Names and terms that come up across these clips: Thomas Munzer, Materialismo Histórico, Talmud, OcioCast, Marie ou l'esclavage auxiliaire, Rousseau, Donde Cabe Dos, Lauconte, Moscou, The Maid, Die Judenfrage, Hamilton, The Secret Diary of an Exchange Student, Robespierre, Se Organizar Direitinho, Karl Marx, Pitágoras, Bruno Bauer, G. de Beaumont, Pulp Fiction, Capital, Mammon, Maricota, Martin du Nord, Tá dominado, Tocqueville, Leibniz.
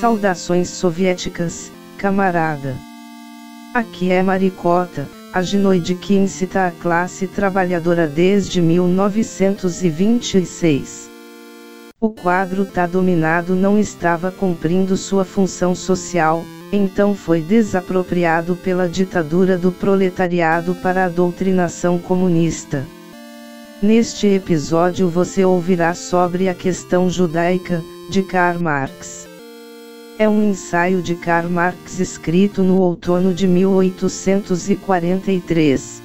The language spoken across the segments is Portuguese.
Saudações soviéticas, camarada. Aqui é Maricota, a ginoide que incita a classe trabalhadora desde 1926. O quadro tá dominado não estava cumprindo sua função social, então foi desapropriado pela ditadura do proletariado para a doutrinação comunista. Neste episódio você ouvirá sobre a questão judaica, de Karl Marx. É um ensaio de Karl Marx escrito no outono de 1843.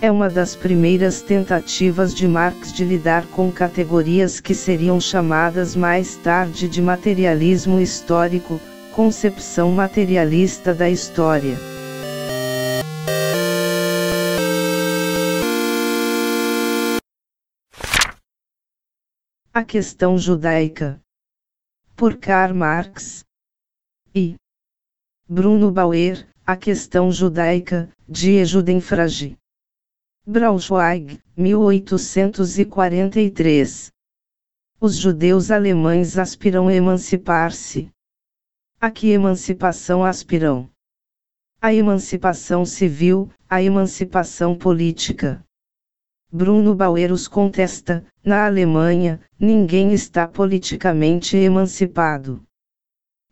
É uma das primeiras tentativas de Marx de lidar com categorias que seriam chamadas mais tarde de materialismo histórico, concepção materialista da história. A questão judaica, por Karl Marx e Bruno Bauer, a questão judaica, Die Judenfrage, Braunschweig, 1843. Os judeus alemães aspiram emancipar-se. A que emancipação aspiram? A emancipação civil, a emancipação política. Bruno Bauer os contesta: na Alemanha, ninguém está politicamente emancipado.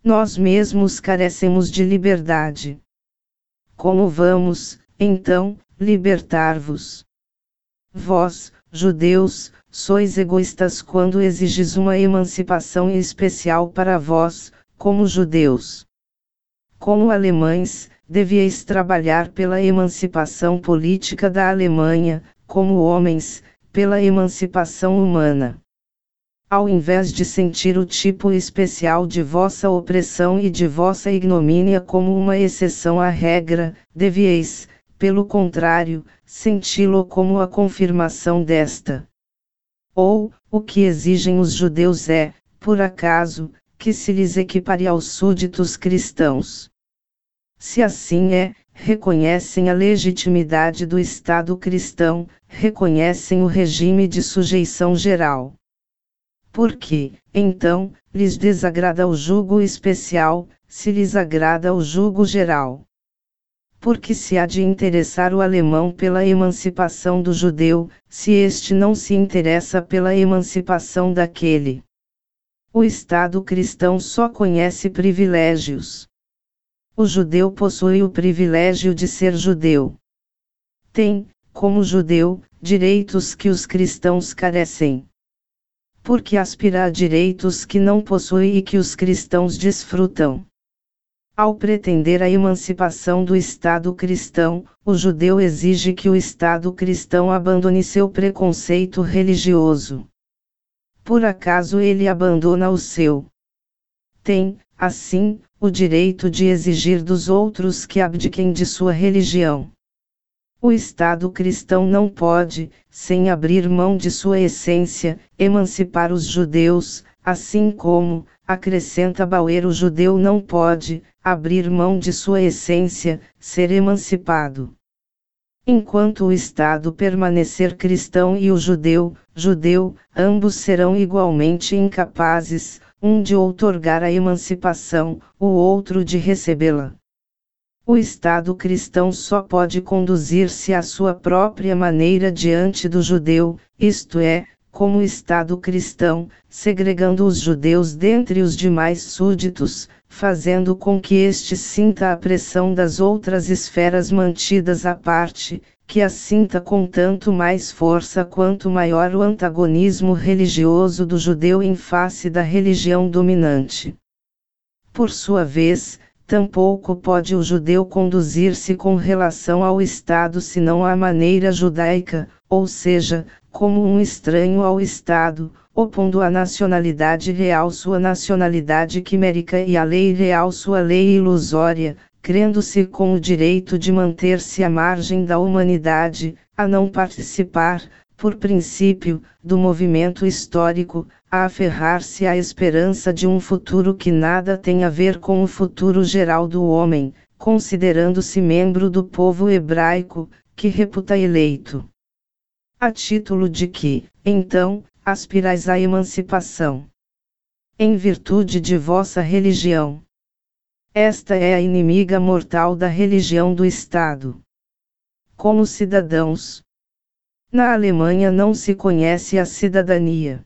Nós mesmos carecemos de liberdade. Como vamos, então, libertar-vos? Vós, judeus, sois egoístas quando exigis uma emancipação especial para vós, como judeus. Como alemães, devíeis trabalhar pela emancipação política da Alemanha, como homens, pela emancipação humana. Ao invés de sentir o tipo especial de vossa opressão e de vossa ignomínia como uma exceção à regra, devieis, pelo contrário, senti-lo como a confirmação desta. Ou, o que exigem os judeus é, por acaso, que se lhes equipare aos súditos cristãos. Se assim é, reconhecem a legitimidade do Estado cristão, reconhecem o regime de sujeição geral. Porque, então, lhes desagrada o jugo especial, se lhes agrada o jugo geral. Porque se há de interessar o alemão pela emancipação do judeu, se este não se interessa pela emancipação daquele? O Estado cristão só conhece privilégios. O judeu possui o privilégio de ser judeu. Tem, como judeu, direitos que os cristãos carecem. Porque aspira a direitos que não possui e que os cristãos desfrutam. Ao pretender a emancipação do Estado cristão, o judeu exige que o Estado cristão abandone seu preconceito religioso. Por acaso ele abandona o seu? Tem, assim, o direito de exigir dos outros que abdiquem de sua religião. O Estado cristão não pode, sem abrir mão de sua essência, emancipar os judeus, assim como, acrescenta Bauer, o judeu não pode, abrir mão de sua essência, ser emancipado. Enquanto o Estado permanecer cristão e o judeu, ambos serão igualmente incapazes, um de outorgar a emancipação, o outro de recebê-la. O Estado cristão só pode conduzir-se à sua própria maneira diante do judeu, isto é, como Estado cristão, segregando os judeus dentre os demais súditos, fazendo com que este sinta a pressão das outras esferas mantidas à parte, que a sinta com tanto mais força quanto maior o antagonismo religioso do judeu em face da religião dominante. Por sua vez, tampouco pode o judeu conduzir-se com relação ao Estado senão à maneira judaica, ou seja, como um estranho ao Estado, opondo à nacionalidade real sua nacionalidade quimérica e à lei real sua lei ilusória, crendo-se com o direito de manter-se à margem da humanidade, a não participar, por princípio, do movimento histórico, a aferrar-se à esperança de um futuro que nada tem a ver com o futuro geral do homem, considerando-se membro do povo hebraico, que reputa eleito. A título de que, então, aspirais à emancipação? em virtude de vossa religião. Esta é a inimiga mortal da religião do Estado. Como cidadãos, na Alemanha não se conhece a cidadania.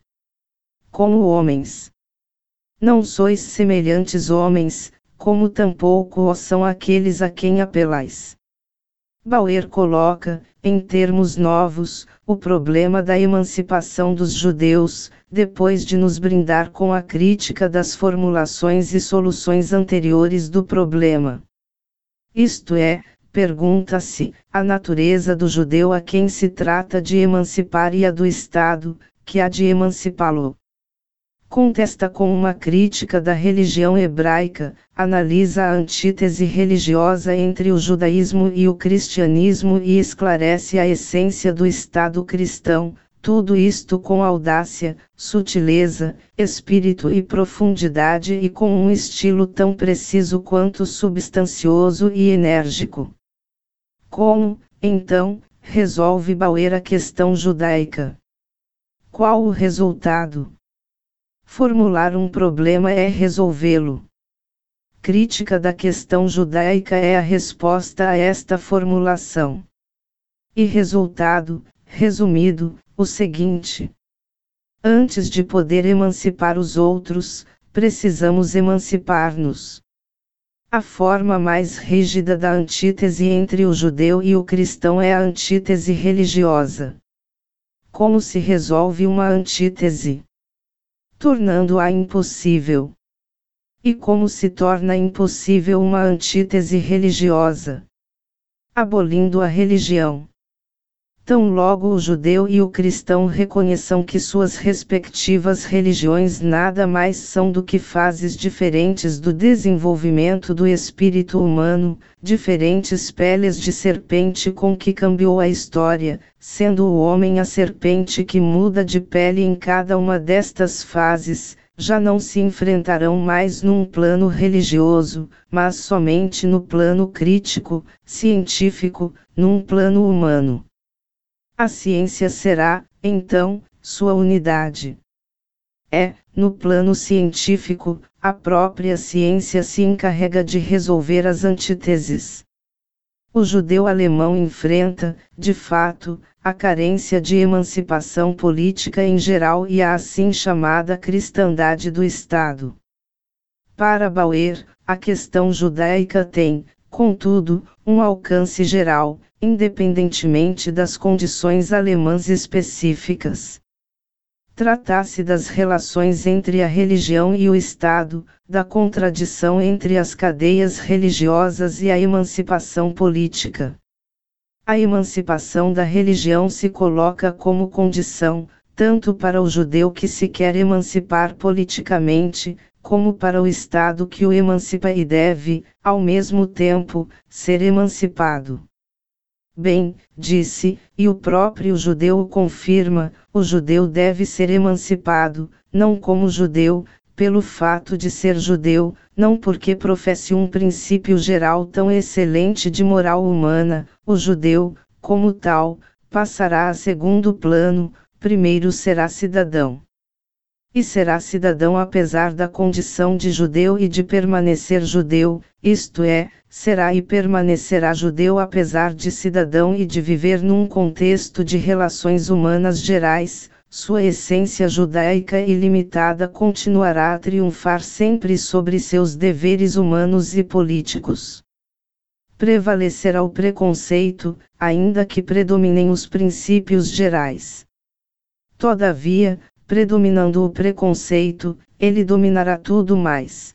Como homens, não sois semelhantes homens, como tampouco o são aqueles a quem apelais. Bauer coloca, em termos novos, o problema da emancipação dos judeus, depois de nos brindar com a crítica das formulações e soluções anteriores do problema. Isto é, pergunta-se, a natureza do judeu a quem se trata de emancipar e a do Estado, que há de emancipá-lo. Contesta com uma crítica da religião hebraica, analisa a antítese religiosa entre o judaísmo e o cristianismo e esclarece a essência do Estado cristão, tudo isto com audácia, sutileza, espírito e profundidade e com um estilo tão preciso quanto substancioso e enérgico. Como, então, resolve Bauer a questão judaica? Qual o resultado? Formular um problema é resolvê-lo. Crítica da questão judaica é a resposta a esta formulação. E resultado, resumido, o seguinte: antes de poder emancipar os outros, precisamos emancipar-nos. A forma mais rígida da antítese entre o judeu e o cristão é a antítese religiosa. Como se resolve uma antítese? Tornando-a impossível. E como se torna impossível uma antítese religiosa? Abolindo a religião. Tão logo o judeu e o cristão reconheçam que suas respectivas religiões nada mais são do que fases diferentes do desenvolvimento do espírito humano, diferentes peles de serpente com que cambiou a história, sendo o homem a serpente que muda de pele em cada uma destas fases, já não se enfrentarão mais num plano religioso, mas somente no plano crítico, científico, num plano humano. A ciência será, então, sua unidade. É, no plano científico, a própria ciência se encarrega de resolver as antíteses. O judeu alemão enfrenta, de fato, a carência de emancipação política em geral e a assim chamada cristandade do Estado. Para Bauer, a questão judaica tem, contudo, um alcance geral, independentemente das condições alemãs específicas. Trata-se das relações entre a religião e o Estado, da contradição entre as cadeias religiosas e a emancipação política. A emancipação da religião se coloca como condição, tanto para o judeu que se quer emancipar politicamente, como para o Estado que o emancipa e deve, ao mesmo tempo, ser emancipado. Bem, disse, e o próprio judeu o confirma, o judeu deve ser emancipado, não como judeu, pelo fato de ser judeu, não porque professe um princípio geral tão excelente de moral humana, o judeu, como tal, passará a segundo plano, primeiro será cidadão. E será cidadão apesar da condição de judeu e de permanecer judeu, isto é, será e permanecerá judeu apesar de cidadão e de viver num contexto de relações humanas gerais, sua essência judaica ilimitada continuará a triunfar sempre sobre seus deveres humanos e políticos. Prevalecerá o preconceito, ainda que predominem os princípios gerais. Todavia, predominando o preconceito, ele dominará tudo mais.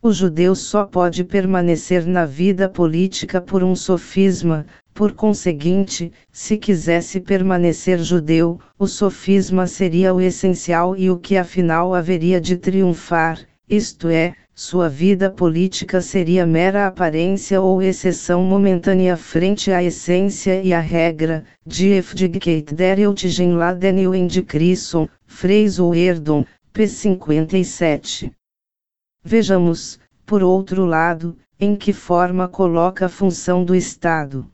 O judeu só pode permanecer na vida política por um sofisma, por conseguinte, se quisesse permanecer judeu, o sofisma seria o essencial e o que afinal haveria de triunfar, isto é, sua vida política seria mera aparência ou exceção momentânea frente à essência e à regra, die Ewigkeit der Heutigen Laden und die Christen, Freis ou Erdon, p. 57. Vejamos, por outro lado, em que forma coloca a função do Estado.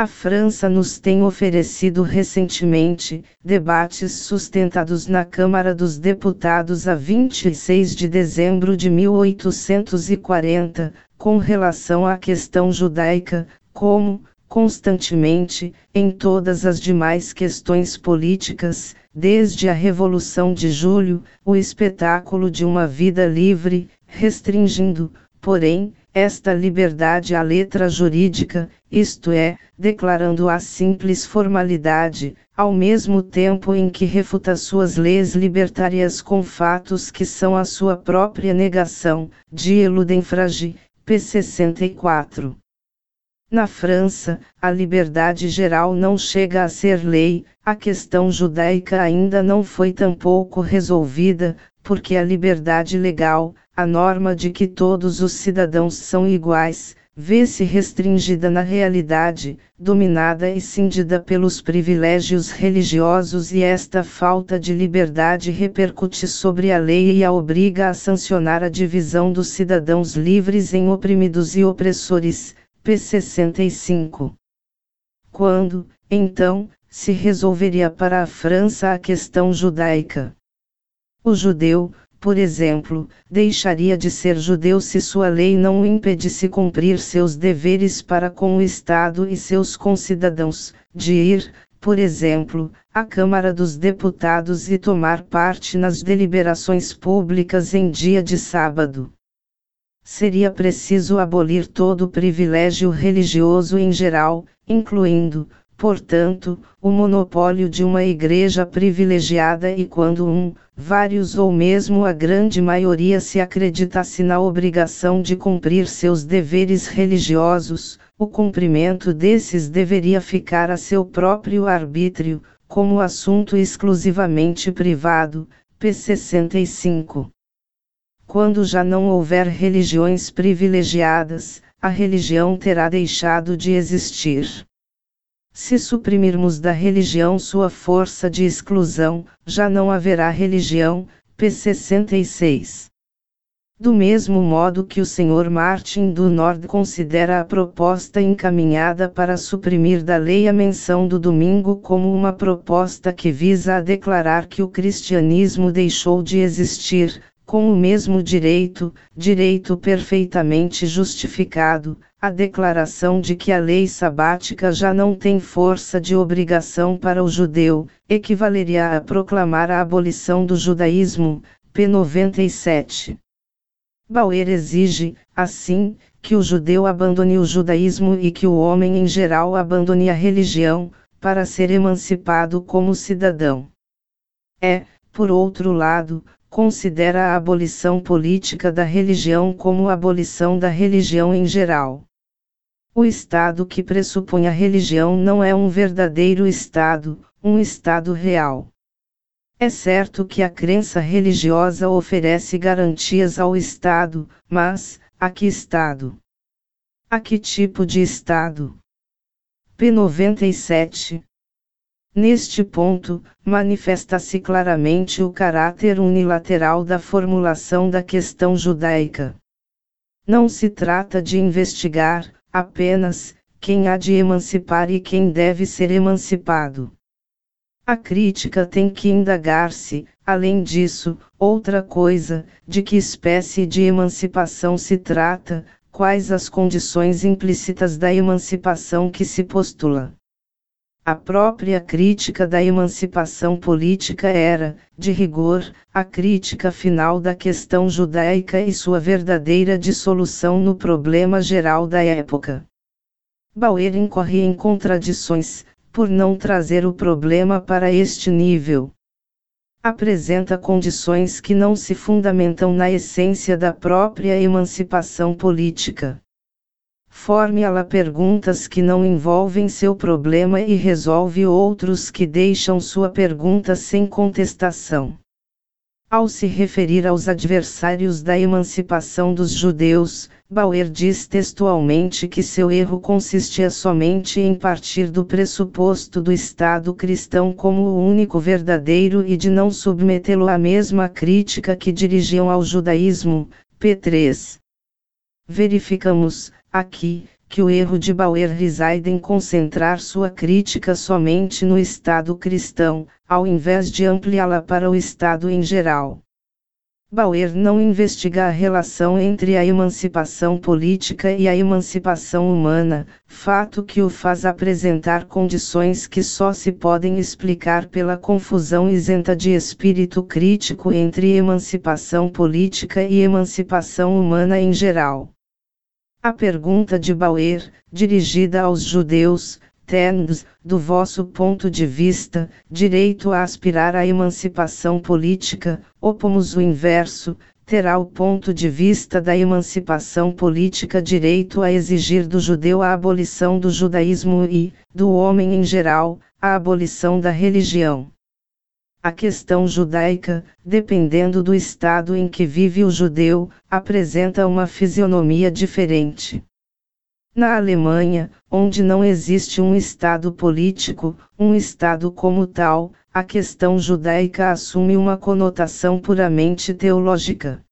A França nos tem oferecido recentemente debates sustentados na Câmara dos Deputados a 26 de dezembro de 1840, com relação à questão judaica, como, constantemente, em todas as demais questões políticas, desde a Revolução de Julho, o espetáculo de uma vida livre, restringindo, porém, esta liberdade à letra jurídica, isto é, declarando-a simples formalidade, ao mesmo tempo em que refuta suas leis libertárias com fatos que são a sua própria negação, Die Judenfrage, p. 64. Na França, a liberdade geral não chega a ser lei, a questão judaica ainda não foi tampouco resolvida, porque a liberdade legal, a norma de que todos os cidadãos são iguais, vê-se restringida na realidade, dominada e cindida pelos privilégios religiosos, e esta falta de liberdade repercute sobre a lei e a obriga a sancionar a divisão dos cidadãos livres em oprimidos e opressores, p. 65. Quando, então, se resolveria para a França a questão judaica? O judeu, por exemplo, deixaria de ser judeu se sua lei não o impedisse cumprir seus deveres para com o Estado e seus concidadãos, de ir, por exemplo, à Câmara dos Deputados e tomar parte nas deliberações públicas em dia de sábado. Seria preciso abolir todo o privilégio religioso em geral, incluindo, portanto, o monopólio de uma igreja privilegiada, e quando vários ou mesmo a grande maioria se acreditasse na obrigação de cumprir seus deveres religiosos, o cumprimento desses deveria ficar a seu próprio arbítrio, como assunto exclusivamente privado, p. 65. Quando já não houver religiões privilegiadas, a religião terá deixado de existir. Se suprimirmos da religião sua força de exclusão, já não haverá religião, p. 66. Do mesmo modo que o Sr. Martin du Nord considera a proposta encaminhada para suprimir da lei a menção do domingo como uma proposta que visa a declarar que o cristianismo deixou de existir, com o mesmo direito perfeitamente justificado, a declaração de que a lei sabática já não tem força de obrigação para o judeu equivaleria a proclamar a abolição do judaísmo, p. 97. Bauer exige, assim, que o judeu abandone o judaísmo e que o homem em geral abandone a religião, para ser emancipado como cidadão. Por outro lado, considera a abolição política da religião como a abolição da religião em geral. O Estado que pressupõe a religião não é um verdadeiro Estado, um Estado real. É certo que a crença religiosa oferece garantias ao Estado, mas, a que Estado? A que tipo de Estado? P. 97. Neste ponto, manifesta-se claramente o caráter unilateral da formulação da questão judaica. Não se trata de investigar, apenas, quem há de emancipar e quem deve ser emancipado. A crítica tem que indagar-se, além disso, outra coisa, de que espécie de emancipação se trata, quais as condições implícitas da emancipação que se postula. A própria crítica da emancipação política era, de rigor, a crítica final da questão judaica e sua verdadeira dissolução no problema geral da época. Bauer incorre em contradições, por não trazer o problema para este nível. Apresenta condições que não se fundamentam na essência da própria emancipação política. Forme-a-la perguntas que não envolvem seu problema e resolve outros que deixam sua pergunta sem contestação. Ao se referir aos adversários da emancipação dos judeus, Bauer diz textualmente que seu erro consistia somente em partir do pressuposto do Estado cristão como o único verdadeiro e de não submetê-lo à mesma crítica que dirigiam ao judaísmo, p. 3. Verificamos, aqui, que o erro de Bauer reside em concentrar sua crítica somente no Estado cristão, ao invés de ampliá-la para o Estado em geral. Bauer não investiga a relação entre a emancipação política e a emancipação humana, fato que o faz apresentar condições que só se podem explicar pela confusão isenta de espírito crítico entre emancipação política e emancipação humana em geral. A pergunta de Bauer, dirigida aos judeus, tendes, do vosso ponto de vista, direito a aspirar à emancipação política, opomos o inverso, terá o ponto de vista da emancipação política direito a exigir do judeu a abolição do judaísmo e, do homem em geral, a abolição da religião. A questão judaica, dependendo do estado em que vive o judeu, apresenta uma fisionomia diferente. Na Alemanha, onde não existe um estado político, um estado como tal, a questão judaica assume uma conotação puramente teológica.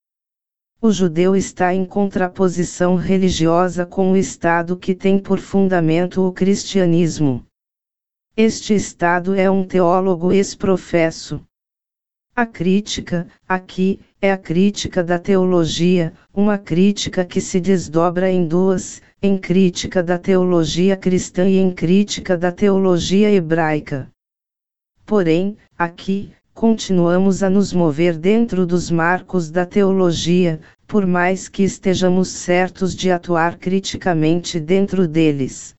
O judeu está em contraposição religiosa com o estado que tem por fundamento o cristianismo. Este estado é um teólogo ex-professo. A crítica, aqui, é a crítica da teologia, uma crítica que se desdobra em duas, em crítica da teologia cristã e em crítica da teologia hebraica. Porém, aqui, continuamos a nos mover dentro dos marcos da teologia, por mais que estejamos certos de atuar criticamente dentro deles.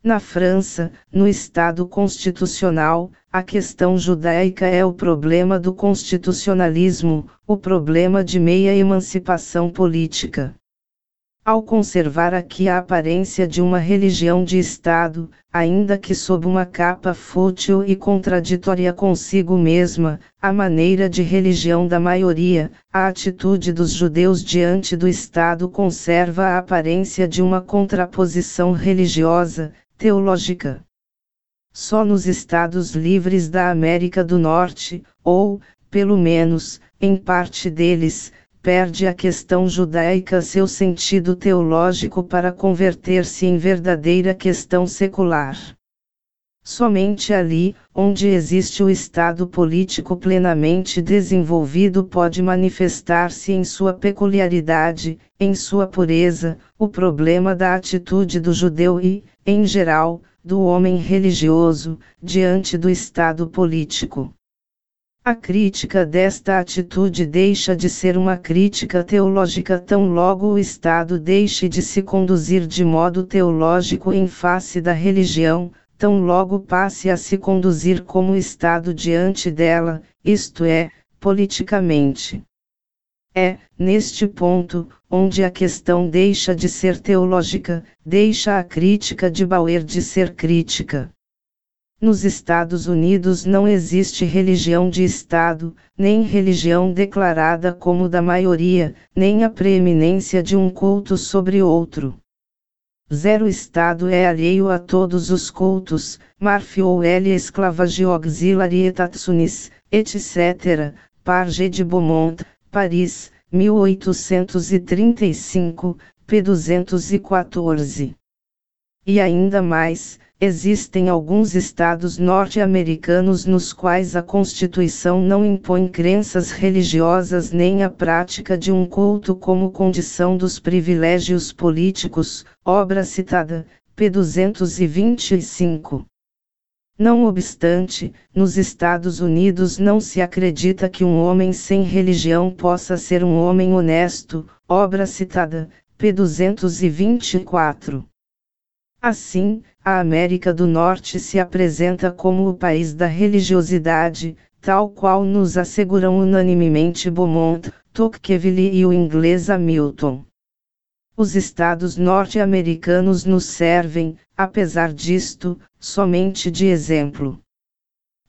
Na França, no Estado constitucional, a questão judaica é o problema do constitucionalismo, o problema de meia emancipação política. Ao conservar aqui a aparência de uma religião de Estado, ainda que sob uma capa fútil e contraditória consigo mesma, a maneira de religião da maioria, a atitude dos judeus diante do Estado conserva a aparência de uma contraposição religiosa, teológica. Só nos estados livres da América do Norte, ou, pelo menos, em parte deles, perde a questão judaica seu sentido teológico para converter-se em verdadeira questão secular. Somente ali, onde existe o Estado político plenamente desenvolvido, pode manifestar-se em sua peculiaridade, em sua pureza, o problema da atitude do judeu e, em geral, do homem religioso, diante do Estado político. A crítica desta atitude deixa de ser uma crítica teológica tão logo o Estado deixe de se conduzir de modo teológico em face da religião, tão logo passe a se conduzir como Estado diante dela, isto é, politicamente. É, neste ponto, onde a questão deixa de ser teológica, deixa a crítica de Bauer de ser crítica. Nos Estados Unidos não existe religião de Estado, nem religião declarada como da maioria, nem a preeminência de um culto sobre outro. Zero Estado é alheio a todos os cultos, Marie ou l'esclavage auxiliaire etc., par G. de Beaumont, Paris, 1835, p. 214. E ainda mais, existem alguns estados norte-americanos nos quais a Constituição não impõe crenças religiosas nem a prática de um culto como condição dos privilégios políticos, obra citada, p. 225. Não obstante, nos Estados Unidos não se acredita que um homem sem religião possa ser um homem honesto, obra citada, p. 224. Assim, a América do Norte se apresenta como o país da religiosidade, tal qual nos asseguram unanimemente Beaumont, Tocqueville e o inglês Hamilton. Os estados norte-americanos nos servem, apesar disto, somente de exemplo.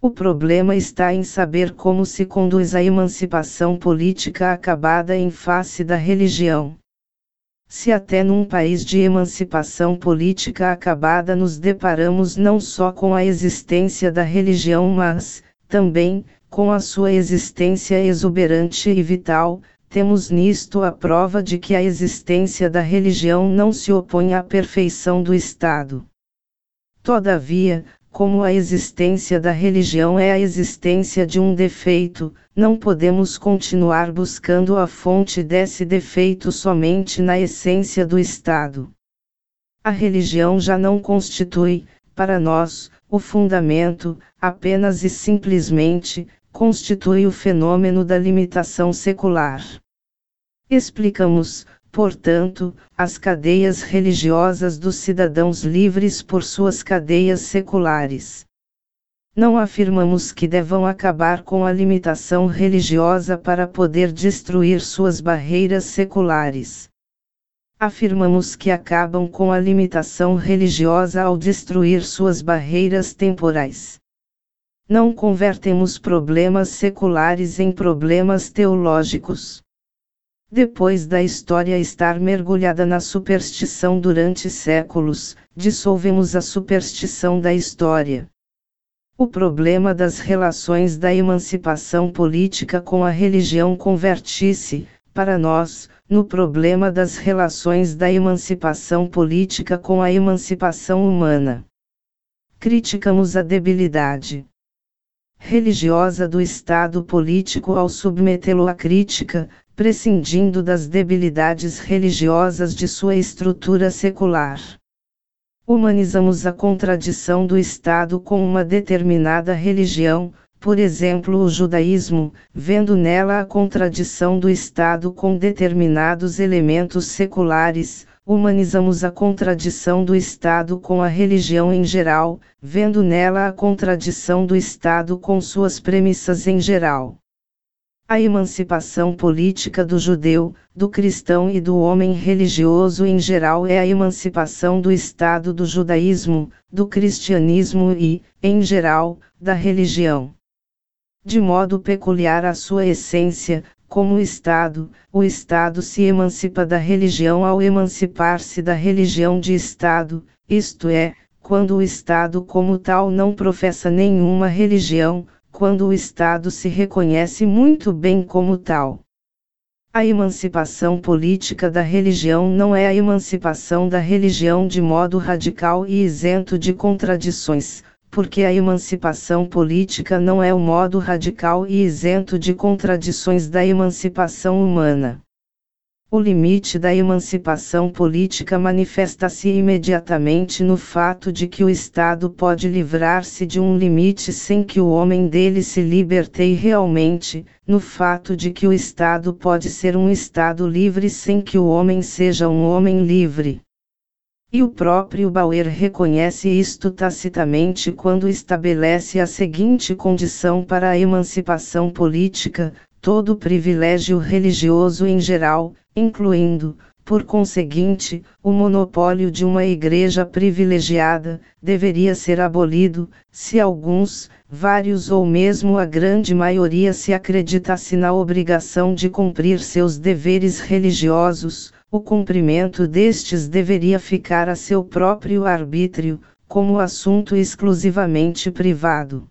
O problema está em saber como se conduz a emancipação política acabada em face da religião. Se até num país de emancipação política acabada nos deparamos não só com a existência da religião, mas, também, com a sua existência exuberante e vital, temos nisto a prova de que a existência da religião não se opõe à perfeição do Estado. Todavia, como a existência da religião é a existência de um defeito, não podemos continuar buscando a fonte desse defeito somente na essência do Estado. A religião já não constitui, para nós, o fundamento, apenas e simplesmente, constitui o fenômeno da limitação secular. Explicamos, portanto, as cadeias religiosas dos cidadãos livres por suas cadeias seculares. Não afirmamos que devam acabar com a limitação religiosa para poder destruir suas barreiras seculares. Afirmamos que acabam com a limitação religiosa ao destruir suas barreiras temporais. Não convertemos problemas seculares em problemas teológicos. Depois da história estar mergulhada na superstição durante séculos, dissolvemos a superstição da história. O problema das relações da emancipação política com a religião converte-se, para nós, no problema das relações da emancipação política com a emancipação humana. Criticamos a debilidade religiosa do Estado político ao submetê-lo à crítica, prescindindo das debilidades religiosas de sua estrutura secular. Humanizamos a contradição do Estado com uma determinada religião, por exemplo o judaísmo, vendo nela a contradição do Estado com determinados elementos seculares. Humanizamos a contradição do Estado com a religião em geral, vendo nela a contradição do Estado com suas premissas em geral. A emancipação política do judeu, do cristão e do homem religioso em geral é a emancipação do Estado do judaísmo, do cristianismo e, em geral, da religião. De modo peculiar à sua essência, como Estado, o Estado se emancipa da religião ao emancipar-se da religião de Estado, isto é, quando o Estado como tal não professa nenhuma religião, quando o Estado se reconhece muito bem como tal. A emancipação política da religião não é a emancipação da religião de modo radical e isento de contradições, porque a emancipação política não é o modo radical e isento de contradições da emancipação humana. O limite da emancipação política manifesta-se imediatamente no fato de que o Estado pode livrar-se de um limite sem que o homem dele se liberte realmente, no fato de que o Estado pode ser um Estado livre sem que o homem seja um homem livre. E o próprio Bauer reconhece isto tacitamente quando estabelece a seguinte condição para a emancipação política: todo privilégio religioso em geral, incluindo, por conseguinte, o monopólio de uma igreja privilegiada, deveria ser abolido, se alguns, vários ou mesmo a grande maioria se acreditasse na obrigação de cumprir seus deveres religiosos. O cumprimento destes deveria ficar a seu próprio arbítrio, como assunto exclusivamente privado.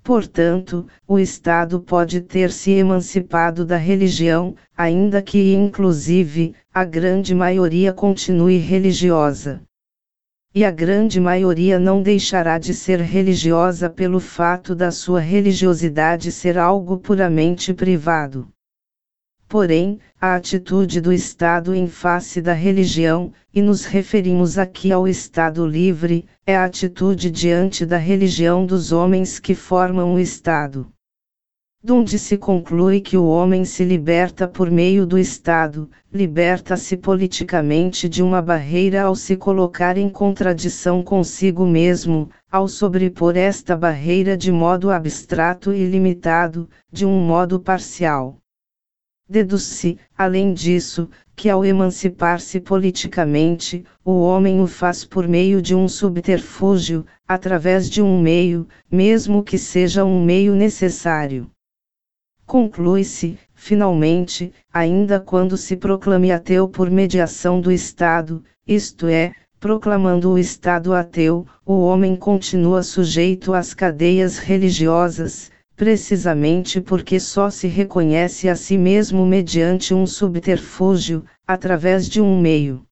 Portanto, o Estado pode ter se emancipado da religião, ainda que, inclusive, a grande maioria continue religiosa. E a grande maioria não deixará de ser religiosa pelo fato da sua religiosidade ser algo puramente privado. Porém, a atitude do Estado em face da religião, e nos referimos aqui ao Estado livre, é a atitude diante da religião dos homens que formam o Estado. Donde se conclui que o homem se liberta por meio do Estado, liberta-se politicamente de uma barreira ao se colocar em contradição consigo mesmo, ao sobrepor esta barreira de modo abstrato e limitado, de um modo parcial. Deduz-se, além disso, que ao emancipar-se politicamente, o homem o faz por meio de um subterfúgio, através de um meio, mesmo que seja um meio necessário. Conclui-se, finalmente, ainda quando se proclame ateu por mediação do Estado, isto é, proclamando o Estado ateu, o homem continua sujeito às cadeias religiosas, precisamente porque só se reconhece a si mesmo mediante um subterfúgio, através de um meio.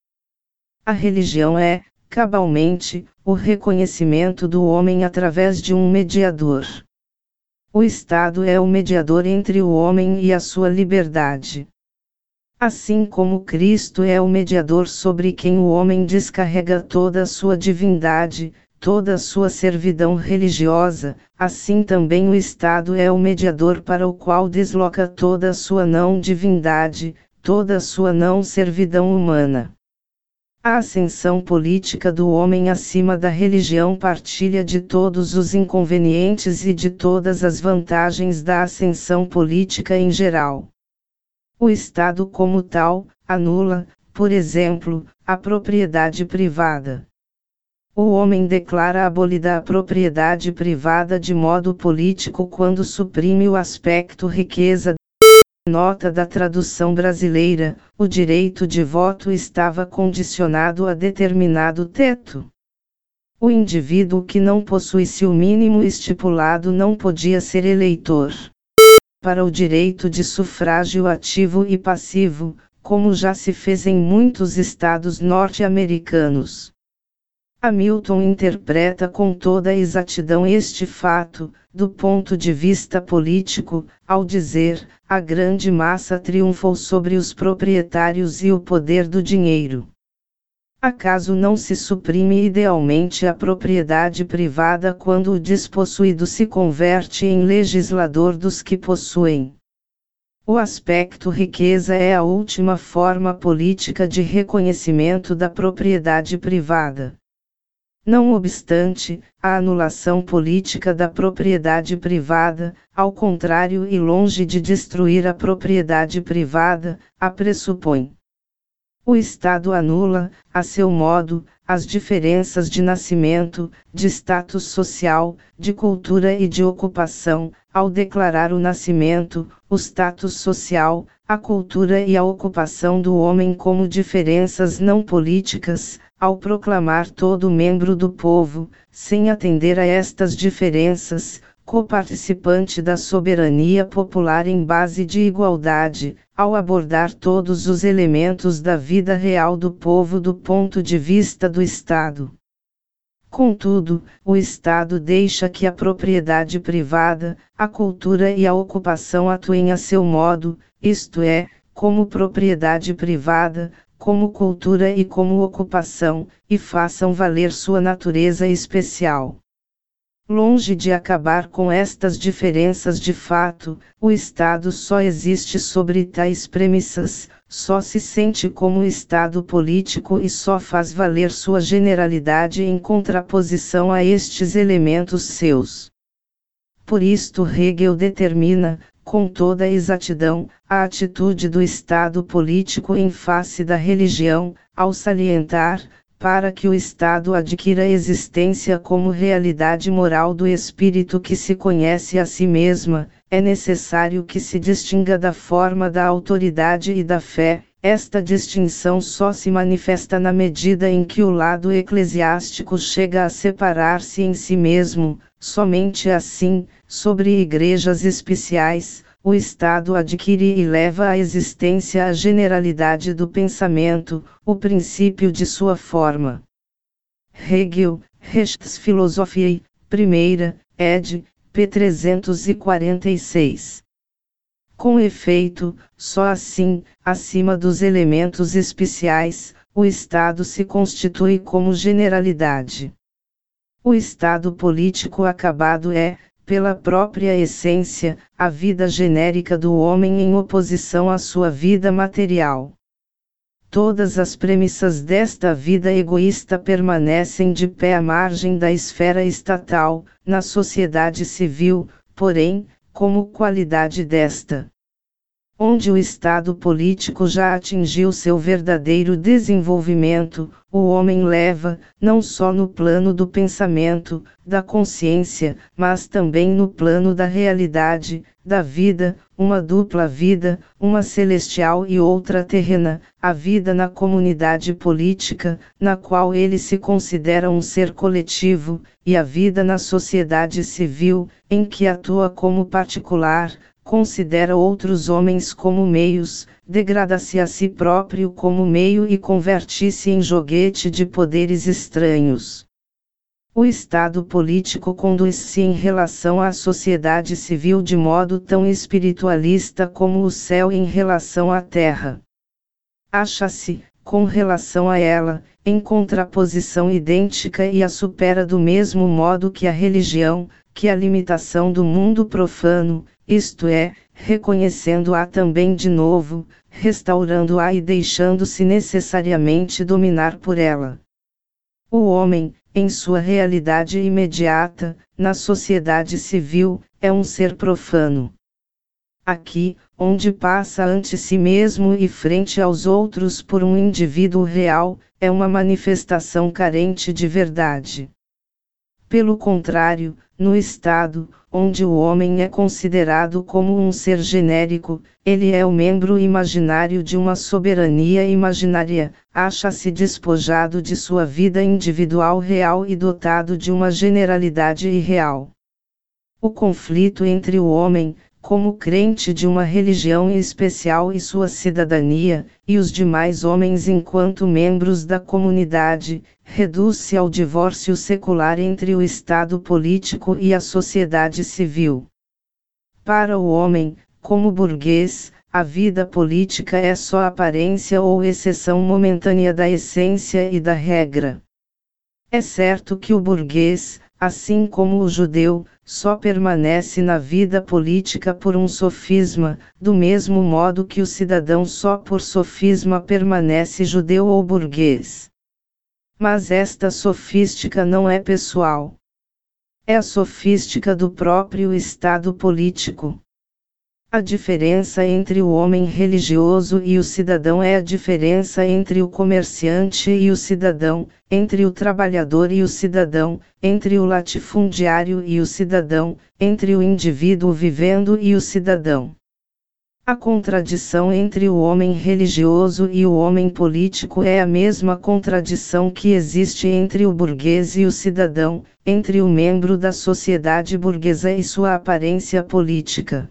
A religião é, cabalmente, o reconhecimento do homem através de um mediador. O Estado é o mediador entre o homem e a sua liberdade. Assim como Cristo é o mediador sobre quem o homem descarrega toda a sua divindade, toda a sua servidão religiosa, assim também o Estado é o mediador para o qual desloca toda a sua não-divindade, toda a sua não-servidão humana. A ascensão política do homem acima da religião partilha de todos os inconvenientes e de todas as vantagens da ascensão política em geral. O Estado como tal, anula, por exemplo, a propriedade privada. O homem declara abolida a propriedade privada de modo político quando suprime o aspecto riqueza. Nota da tradução brasileira, o direito de voto estava condicionado a determinado teto. O indivíduo que não possuísse o mínimo estipulado não podia ser eleitor. Para o direito de sufrágio ativo e passivo, como já se fez em muitos estados norte-americanos. Hamilton interpreta com toda a exatidão este fato, do ponto de vista político, ao dizer, a grande massa triunfou sobre os proprietários e o poder do dinheiro. Acaso não se suprime idealmente a propriedade privada quando o despossuído se converte em legislador dos que possuem? O aspecto riqueza é a última forma política de reconhecimento da propriedade privada. Não obstante, a anulação política da propriedade privada, ao contrário e longe de destruir a propriedade privada, a pressupõe. O Estado anula, a seu modo, as diferenças de nascimento, de status social, de cultura e de ocupação, ao declarar o nascimento, o status social, a cultura e a ocupação do homem como diferenças não políticas, ao proclamar todo membro do povo, sem atender a estas diferenças, coparticipante da soberania popular em base de igualdade, ao abordar todos os elementos da vida real do povo do ponto de vista do Estado. Contudo, o Estado deixa que a propriedade privada, a cultura e a ocupação atuem a seu modo, isto é, como propriedade privada, como cultura e como ocupação, e façam valer sua natureza especial. Longe de acabar com estas diferenças de fato, o Estado só existe sobre tais premissas, só se sente como Estado político e só faz valer sua generalidade em contraposição a estes elementos seus. Por isto Hegel determina, com toda a exatidão, a atitude do Estado político em face da religião, ao salientar, para que o Estado adquira existência como realidade moral do espírito que se conhece a si mesma, é necessário que se distinga da forma da autoridade e da fé. Esta distinção só se manifesta na medida em que o lado eclesiástico chega a separar-se em si mesmo, somente assim, sobre igrejas especiais, o Estado adquire e leva à existência a generalidade do pensamento, o princípio de sua forma. Hegel, Rechtsphilosophie, 1ª, ed. p. 346. Com efeito, só assim, acima dos elementos especiais, o Estado se constitui como generalidade. O Estado político acabado é, pela própria essência, a vida genérica do homem em oposição à sua vida material. Todas as premissas desta vida egoísta permanecem de pé à margem da esfera estatal, na sociedade civil, porém, como qualidade desta, onde o Estado político já atingiu seu verdadeiro desenvolvimento, o homem leva, não só no plano do pensamento, da consciência, mas também no plano da realidade, da vida, uma dupla vida, uma celestial e outra terrena, a vida na comunidade política, na qual ele se considera um ser coletivo, e a vida na sociedade civil, em que atua como particular, considera outros homens como meios, degrada-se a si próprio como meio e converte-se em joguete de poderes estranhos. O Estado político conduz-se em relação à sociedade civil de modo tão espiritualista como o céu em relação à terra. Acha-se, com relação a ela, em contraposição idêntica e a supera do mesmo modo que a religião, que a limitação do mundo profano, isto é, reconhecendo-a também de novo, restaurando-a e deixando-se necessariamente dominar por ela. O homem, em sua realidade imediata, na sociedade civil, é um ser profano. Aqui, onde passa ante si mesmo e frente aos outros por um indivíduo real, é uma manifestação carente de verdade. Pelo contrário, no Estado, onde o homem é considerado como um ser genérico, ele é o membro imaginário de uma soberania imaginária, acha-se despojado de sua vida individual real e dotado de uma generalidade irreal. O conflito entre o homem, como crente de uma religião especial e sua cidadania, e os demais homens enquanto membros da comunidade, reduz-se ao divórcio secular entre o Estado político e a sociedade civil. Para o homem, como burguês, a vida política é só aparência ou exceção momentânea da essência e da regra. É certo que o burguês, assim como o judeu, só permanece na vida política por um sofisma, do mesmo modo que o cidadão só por sofisma permanece judeu ou burguês. Mas esta sofística não é pessoal. É a sofística do próprio Estado político. A diferença entre o homem religioso e o cidadão é a diferença entre o comerciante e o cidadão, entre o trabalhador e o cidadão, entre o latifundiário e o cidadão, entre o indivíduo vivendo e o cidadão. A contradição entre o homem religioso e o homem político é a mesma contradição que existe entre o burguês e o cidadão, entre o membro da sociedade burguesa e sua aparência política.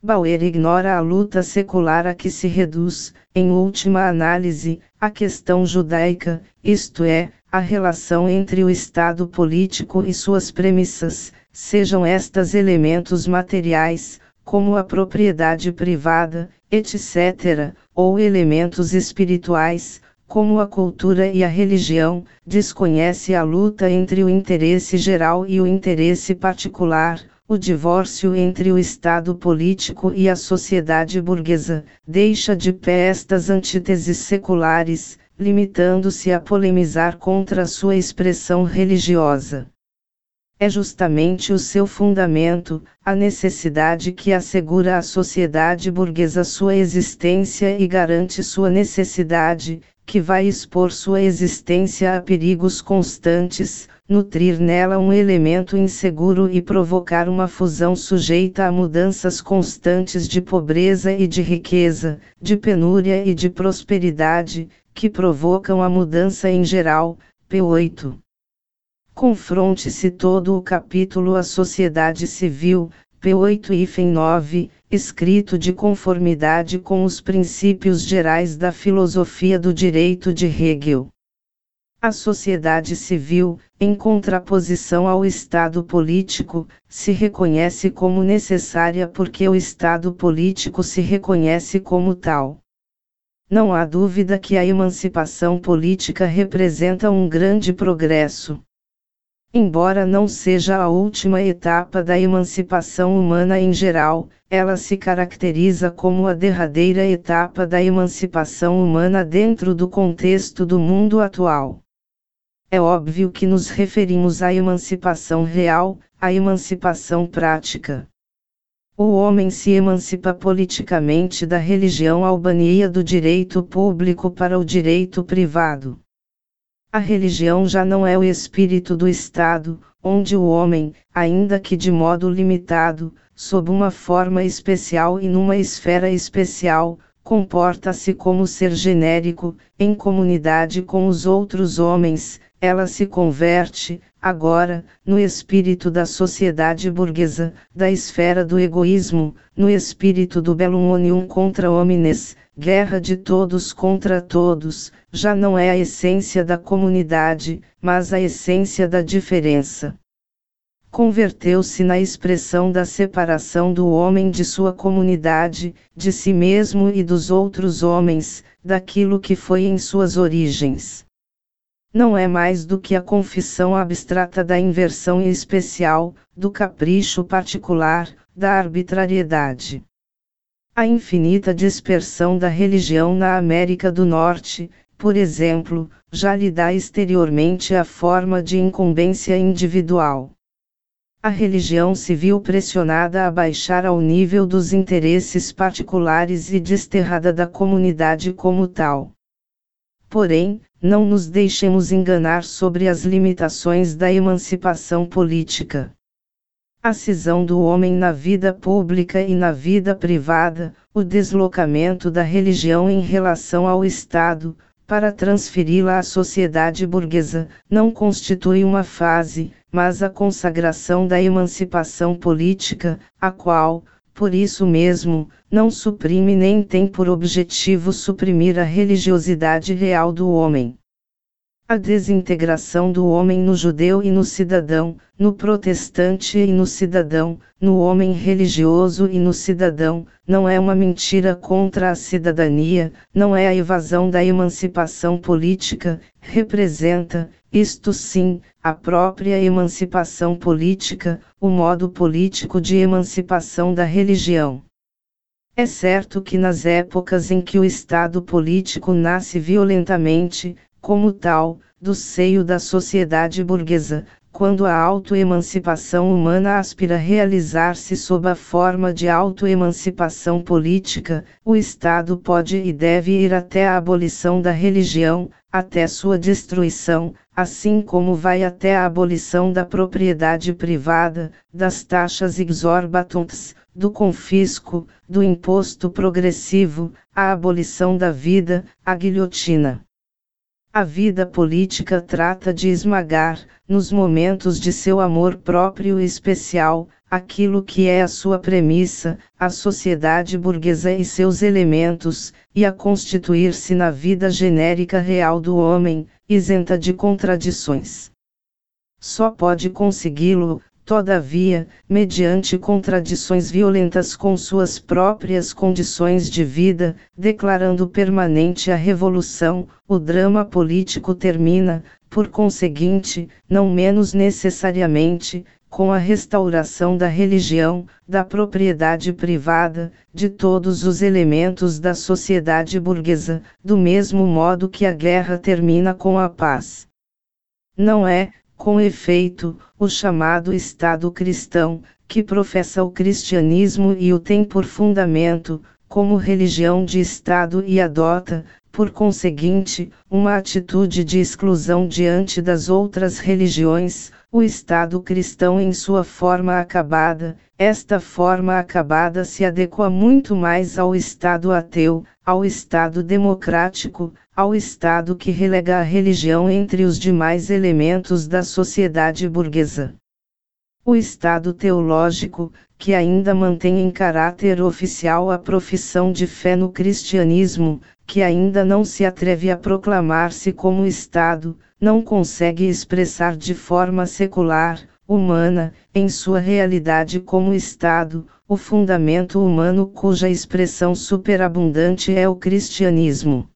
Bauer ignora a luta secular a que se reduz, em última análise, a questão judaica, isto é, a relação entre o Estado político e suas premissas, sejam estas elementos materiais, como a propriedade privada, etc., ou elementos espirituais, como a cultura e a religião, desconhece a luta entre o interesse geral e o interesse particular, o divórcio entre o Estado político e a sociedade burguesa, deixa de pé estas antíteses seculares, limitando-se a polemizar contra sua expressão religiosa. É justamente o seu fundamento, a necessidade que assegura à sociedade burguesa sua existência e garante sua necessidade, que vai expor sua existência a perigos constantes, nutrir nela um elemento inseguro e provocar uma fusão sujeita a mudanças constantes de pobreza e de riqueza, de penúria e de prosperidade, que provocam a mudança em geral. P8. Confronte-se todo o capítulo à sociedade civil, P8-9, escrito de conformidade com os princípios gerais da filosofia do direito de Hegel. A sociedade civil, em contraposição ao Estado político, se reconhece como necessária porque o Estado político se reconhece como tal. Não há dúvida que a emancipação política representa um grande progresso. Embora não seja a última etapa da emancipação humana em geral, ela se caracteriza como a derradeira etapa da emancipação humana dentro do contexto do mundo atual. É óbvio que nos referimos à emancipação real, à emancipação prática. O homem se emancipa politicamente da religião à alçada do direito público para o direito privado. A religião já não é o espírito do Estado, onde o homem, ainda que de modo limitado, sob uma forma especial e numa esfera especial, comporta-se como ser genérico, em comunidade com os outros homens, ela se converte, agora, no espírito da sociedade burguesa, da esfera do egoísmo, no espírito do bellum omnium contra homines, guerra de todos contra todos, já não é a essência da comunidade, mas a essência da diferença. Converteu-se na expressão da separação do homem de sua comunidade, de si mesmo e dos outros homens, daquilo que foi em suas origens. Não é mais do que a confissão abstrata da inversão especial, do capricho particular, da arbitrariedade. A infinita dispersão da religião na América do Norte, por exemplo, já lhe dá exteriormente a forma de incumbência individual. A religião se viu pressionada a baixar ao nível dos interesses particulares e desterrada da comunidade como tal. Porém, não nos deixemos enganar sobre as limitações da emancipação política. A cisão do homem na vida pública e na vida privada, o deslocamento da religião em relação ao Estado, para transferi-la à sociedade burguesa, não constitui uma fase, mas a consagração da emancipação política, a qual, por isso mesmo, não suprime nem tem por objetivo suprimir a religiosidade real do homem. A desintegração do homem no judeu e no cidadão, no protestante e no cidadão, no homem religioso e no cidadão, não é uma mentira contra a cidadania, não é a evasão da emancipação política, representa, isto sim, a própria emancipação política, o modo político de emancipação da religião. É certo que nas épocas em que o Estado político nasce violentamente, como tal, do seio da sociedade burguesa, quando a autoemancipação humana aspira realizar-se sob a forma de autoemancipação política, o Estado pode e deve ir até a abolição da religião, até sua destruição, assim como vai até a abolição da propriedade privada, das taxas exorbitantes, do confisco, do imposto progressivo, a abolição da vida, a guilhotina. A vida política trata de esmagar, nos momentos de seu amor próprio especial, aquilo que é a sua premissa, a sociedade burguesa e seus elementos, e a constituir-se na vida genérica real do homem, isenta de contradições. Só pode consegui-lo, todavia, mediante contradições violentas com suas próprias condições de vida, declarando permanente a revolução, o drama político termina, por conseguinte, não menos necessariamente, com a restauração da religião, da propriedade privada, de todos os elementos da sociedade burguesa, do mesmo modo que a guerra termina com a paz. Não é, com efeito, o chamado Estado cristão, que professa o cristianismo e o tem por fundamento, como religião de Estado e adota, por conseguinte, uma atitude de exclusão diante das outras religiões, o Estado cristão em sua forma acabada. Esta forma acabada se adequa muito mais ao Estado ateu, ao Estado democrático, ao Estado que relega a religião entre os demais elementos da sociedade burguesa. O Estado teológico, que ainda mantém em caráter oficial a profissão de fé no cristianismo, que ainda não se atreve a proclamar-se como Estado, não consegue expressar de forma secular, humana, em sua realidade como Estado, o fundamento humano cuja expressão superabundante é o cristianismo.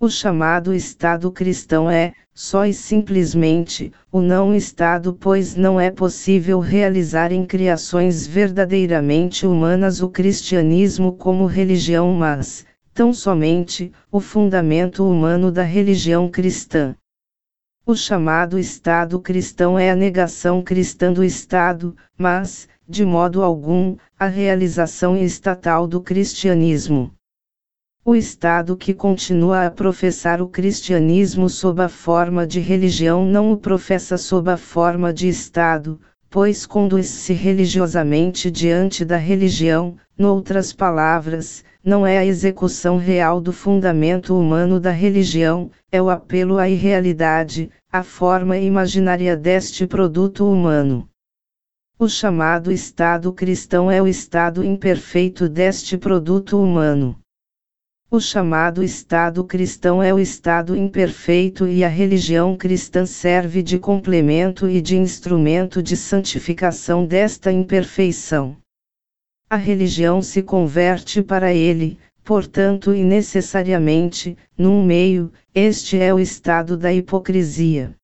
O chamado Estado cristão é, só e simplesmente, o não-Estado, pois não é possível realizar em criações verdadeiramente humanas o cristianismo como religião, mas, tão somente, o fundamento humano da religião cristã. O chamado Estado cristão é a negação cristã do Estado, mas, de modo algum, a realização estatal do cristianismo. o Estado que continua a professar o cristianismo sob a forma de religião não o professa sob a forma de Estado, pois conduz-se religiosamente diante da religião, noutras palavras, não é a execução real do fundamento humano da religião, é o apelo à irrealidade, à forma imaginária deste produto humano. O chamado Estado cristão é o estado imperfeito deste produto humano. O chamado Estado cristão é o Estado imperfeito e a religião cristã serve de complemento e de instrumento de santificação desta imperfeição. A religião se converte para ele, portanto e necessariamente, num meio, este é o estado da hipocrisia.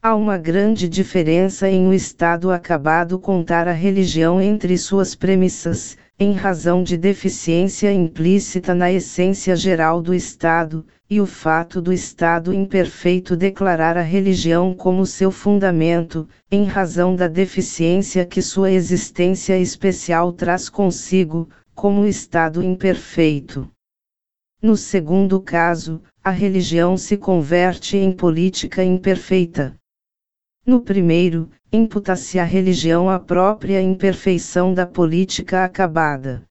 Há uma grande diferença em o estado acabado contar a religião entre suas premissas, em razão de deficiência implícita na essência geral do Estado, e o fato do Estado imperfeito declarar a religião como seu fundamento, em razão da deficiência que sua existência especial traz consigo, como Estado imperfeito. No segundo caso, a religião se converte em política imperfeita. No primeiro, imputa-se à religião a própria imperfeição da política acabada.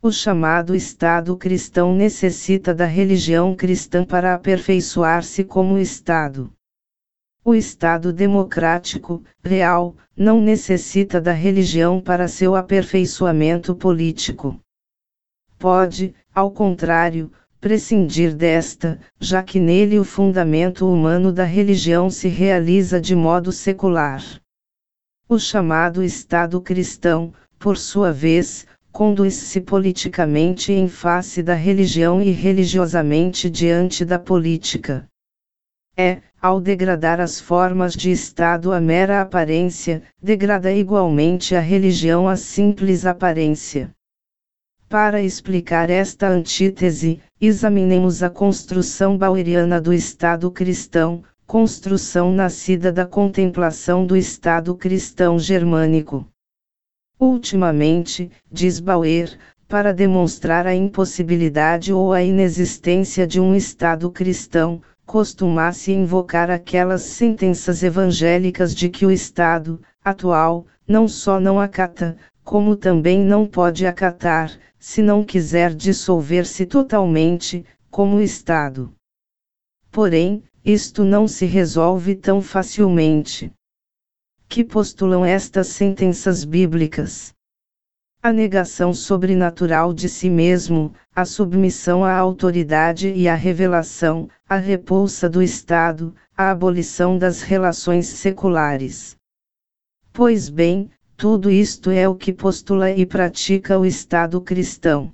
O chamado Estado cristão necessita da religião cristã para aperfeiçoar-se como Estado. O Estado democrático, real, não necessita da religião para seu aperfeiçoamento político. Pode, ao contrário, prescindir desta, já que nele o fundamento humano da religião se realiza de modo secular. O chamado Estado cristão, por sua vez, conduz-se politicamente em face da religião e religiosamente diante da política. É, ao degradar as formas de Estado à mera aparência, degrada igualmente a religião à simples aparência. Para explicar esta antítese, examinemos a construção baueriana do Estado cristão, construção nascida da contemplação do Estado cristão germânico. Ultimamente, diz Bauer, para demonstrar a impossibilidade ou a inexistência de um Estado cristão, costuma-se invocar aquelas sentenças evangélicas de que o Estado, atual, não só não acata, como também não pode acatar, se não quiser dissolver-se totalmente, como Estado. Porém, isto não se resolve tão facilmente. Que postulam estas sentenças bíblicas? A negação sobrenatural de si mesmo, a submissão à autoridade e à revelação, a repulsa do Estado, a abolição das relações seculares. Pois bem, tudo isto é o que postula e pratica o Estado cristão.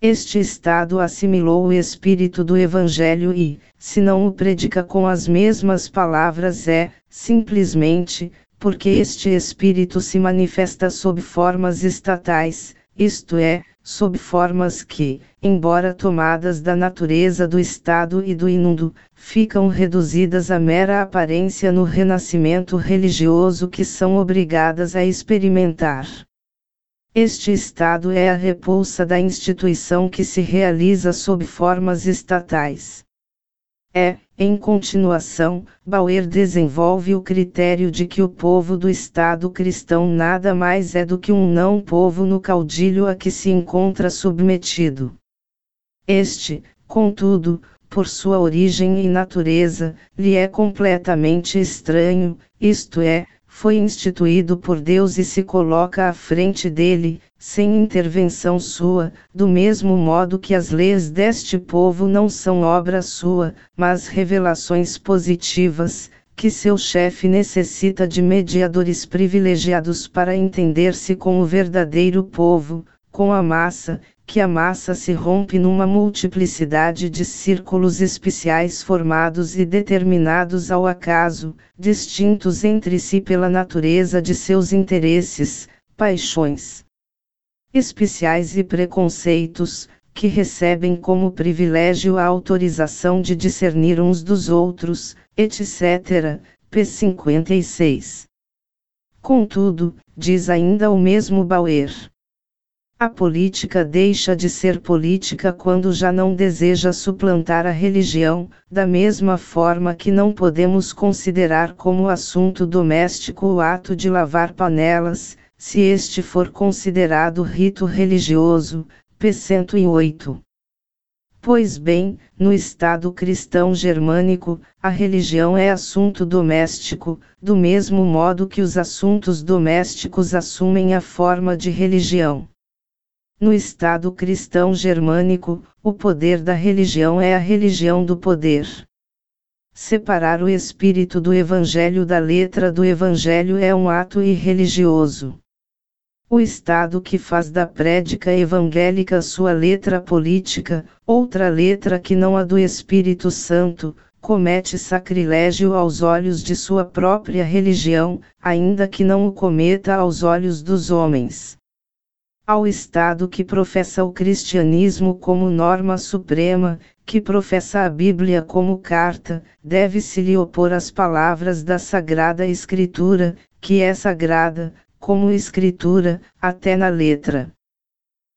Este Estado assimilou o espírito do Evangelho e, se não o predica com as mesmas palavras é, simplesmente, porque este espírito se manifesta sob formas estatais, isto é, sob formas que, embora tomadas da natureza do Estado e do inundo, ficam reduzidas à mera aparência no renascimento religioso que são obrigadas a experimentar. Este Estado é a repulsa da instituição que se realiza sob formas estatais. É, em continuação, Bauer desenvolve o critério de que o povo do Estado cristão nada mais é do que um não-povo no caudilho a que se encontra submetido. Este, contudo, por sua origem e natureza, lhe é completamente estranho, isto é, foi instituído por Deus e se coloca à frente dele, sem intervenção sua, do mesmo modo que as leis deste povo não são obra sua, mas revelações positivas, que seu chefe necessita de mediadores privilegiados para entender-se com o verdadeiro povo, com a massa, que a massa se rompe numa multiplicidade de círculos especiais formados e determinados ao acaso, distintos entre si pela natureza de seus interesses, paixões especiais e preconceitos, que recebem como privilégio a autorização de discernir uns dos outros, etc., p. 56. Contudo, diz ainda o mesmo Bauer, A política deixa de ser política quando já não deseja suplantar a religião, da mesma forma que não podemos considerar como assunto doméstico o ato de lavar panelas, se este for considerado rito religioso, p. 108. Pois bem, no Estado cristão germânico, a religião é assunto doméstico, do mesmo modo que os assuntos domésticos assumem a forma de religião. No Estado cristão germânico, o poder da religião é a religião do poder. Separar o espírito do Evangelho da letra do Evangelho é um ato irreligioso. O Estado que faz da prédica evangélica sua letra política, outra letra que não a do Espírito Santo, comete sacrilégio aos olhos de sua própria religião, ainda que não o cometa aos olhos dos homens. Ao Estado que professa o cristianismo como norma suprema, que professa a Bíblia como carta, deve-se-lhe opor as palavras da Sagrada Escritura, que é sagrada, como escritura, até na letra.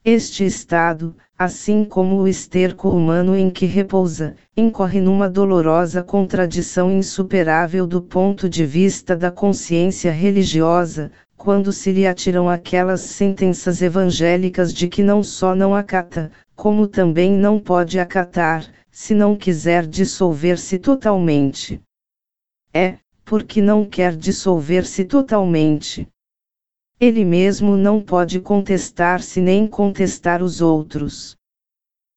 Este Estado, assim como o esterco humano em que repousa, incorre numa dolorosa contradição insuperável do ponto de vista da consciência religiosa, quando se lhe atiram aquelas sentenças evangélicas de que não só não acata, como também não pode acatar, se não quiser dissolver-se totalmente. É, porque não quer dissolver-se totalmente. Ele mesmo não pode contestar-se nem contestar os outros.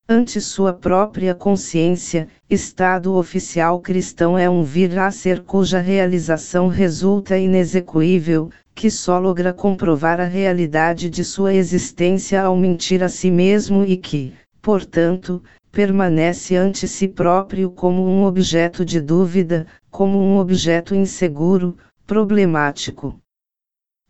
Ante sua própria consciência, Estado oficial cristão é um vir a ser cuja realização resulta inexequível, que só logra comprovar a realidade de sua existência ao mentir a si mesmo e que, portanto, permanece ante si próprio como um objeto de dúvida, como um objeto inseguro, problemático.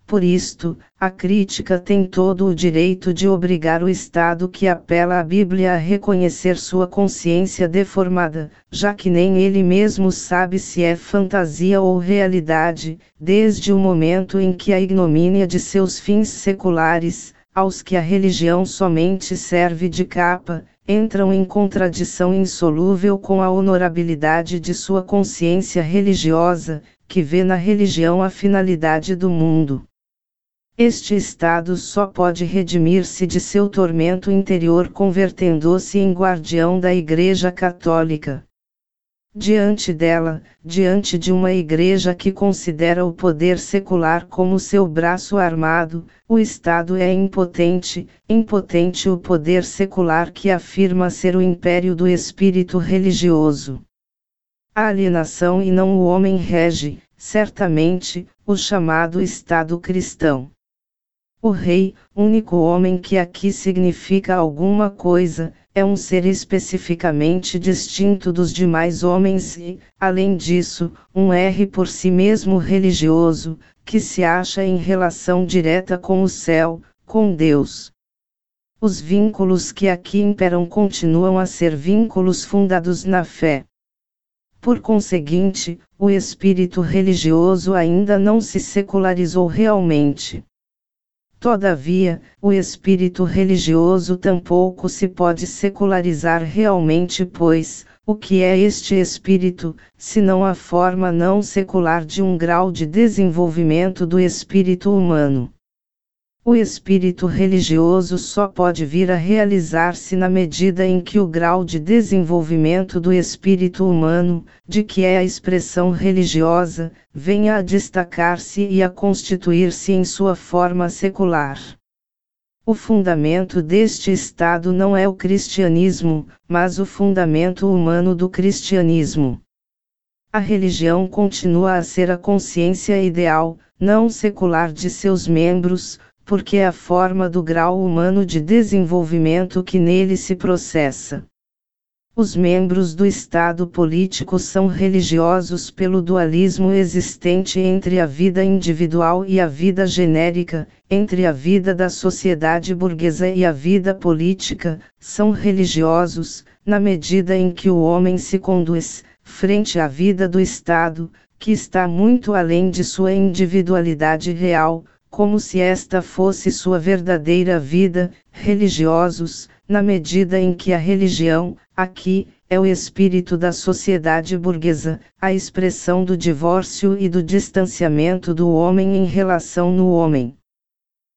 Por isto, a crítica tem todo o direito de obrigar o Estado que apela à Bíblia a reconhecer sua consciência deformada, já que nem ele mesmo sabe se é fantasia ou realidade, desde o momento em que a ignomínia de seus fins seculares, aos que a religião somente serve de capa, entram em contradição insolúvel com a honorabilidade de sua consciência religiosa, que vê na religião a finalidade do mundo. Este Estado só pode redimir-se de seu tormento interior convertendo-se em guardião da Igreja Católica. Diante dela, diante de uma Igreja que considera o poder secular como seu braço armado, o Estado é impotente, impotente o poder secular que afirma ser o império do espírito religioso. A alienação e não o homem rege, certamente, o chamado Estado cristão. O rei, único homem que aqui significa alguma coisa, é um ser especificamente distinto dos demais homens e, além disso, um ser por si mesmo religioso, que se acha em relação direta com o céu, com Deus. Os vínculos que aqui imperam continuam a ser vínculos fundados na fé. Por conseguinte, o espírito religioso ainda não se secularizou realmente. Todavia, o espírito religioso tampouco se pode secularizar realmente, pois, o que é este espírito, senão a forma não secular de um grau de desenvolvimento do espírito humano? O espírito religioso só pode vir a realizar-se na medida em que o grau de desenvolvimento do espírito humano, de que é a expressão religiosa, venha a destacar-se e a constituir-se em sua forma secular. O fundamento deste Estado não é o cristianismo, mas o fundamento humano do cristianismo. A religião continua a ser a consciência ideal, não secular de seus membros, porque é a forma do grau humano de desenvolvimento que nele se processa. Os membros do Estado político são religiosos pelo dualismo existente entre a vida individual e a vida genérica, entre a vida da sociedade burguesa e a vida política, são religiosos, na medida em que o homem se conduz, frente à vida do Estado, que está muito além de sua individualidade real, como se esta fosse sua verdadeira vida, religiosos, na medida em que a religião, aqui, é o espírito da sociedade burguesa, a expressão do divórcio e do distanciamento do homem em relação no homem.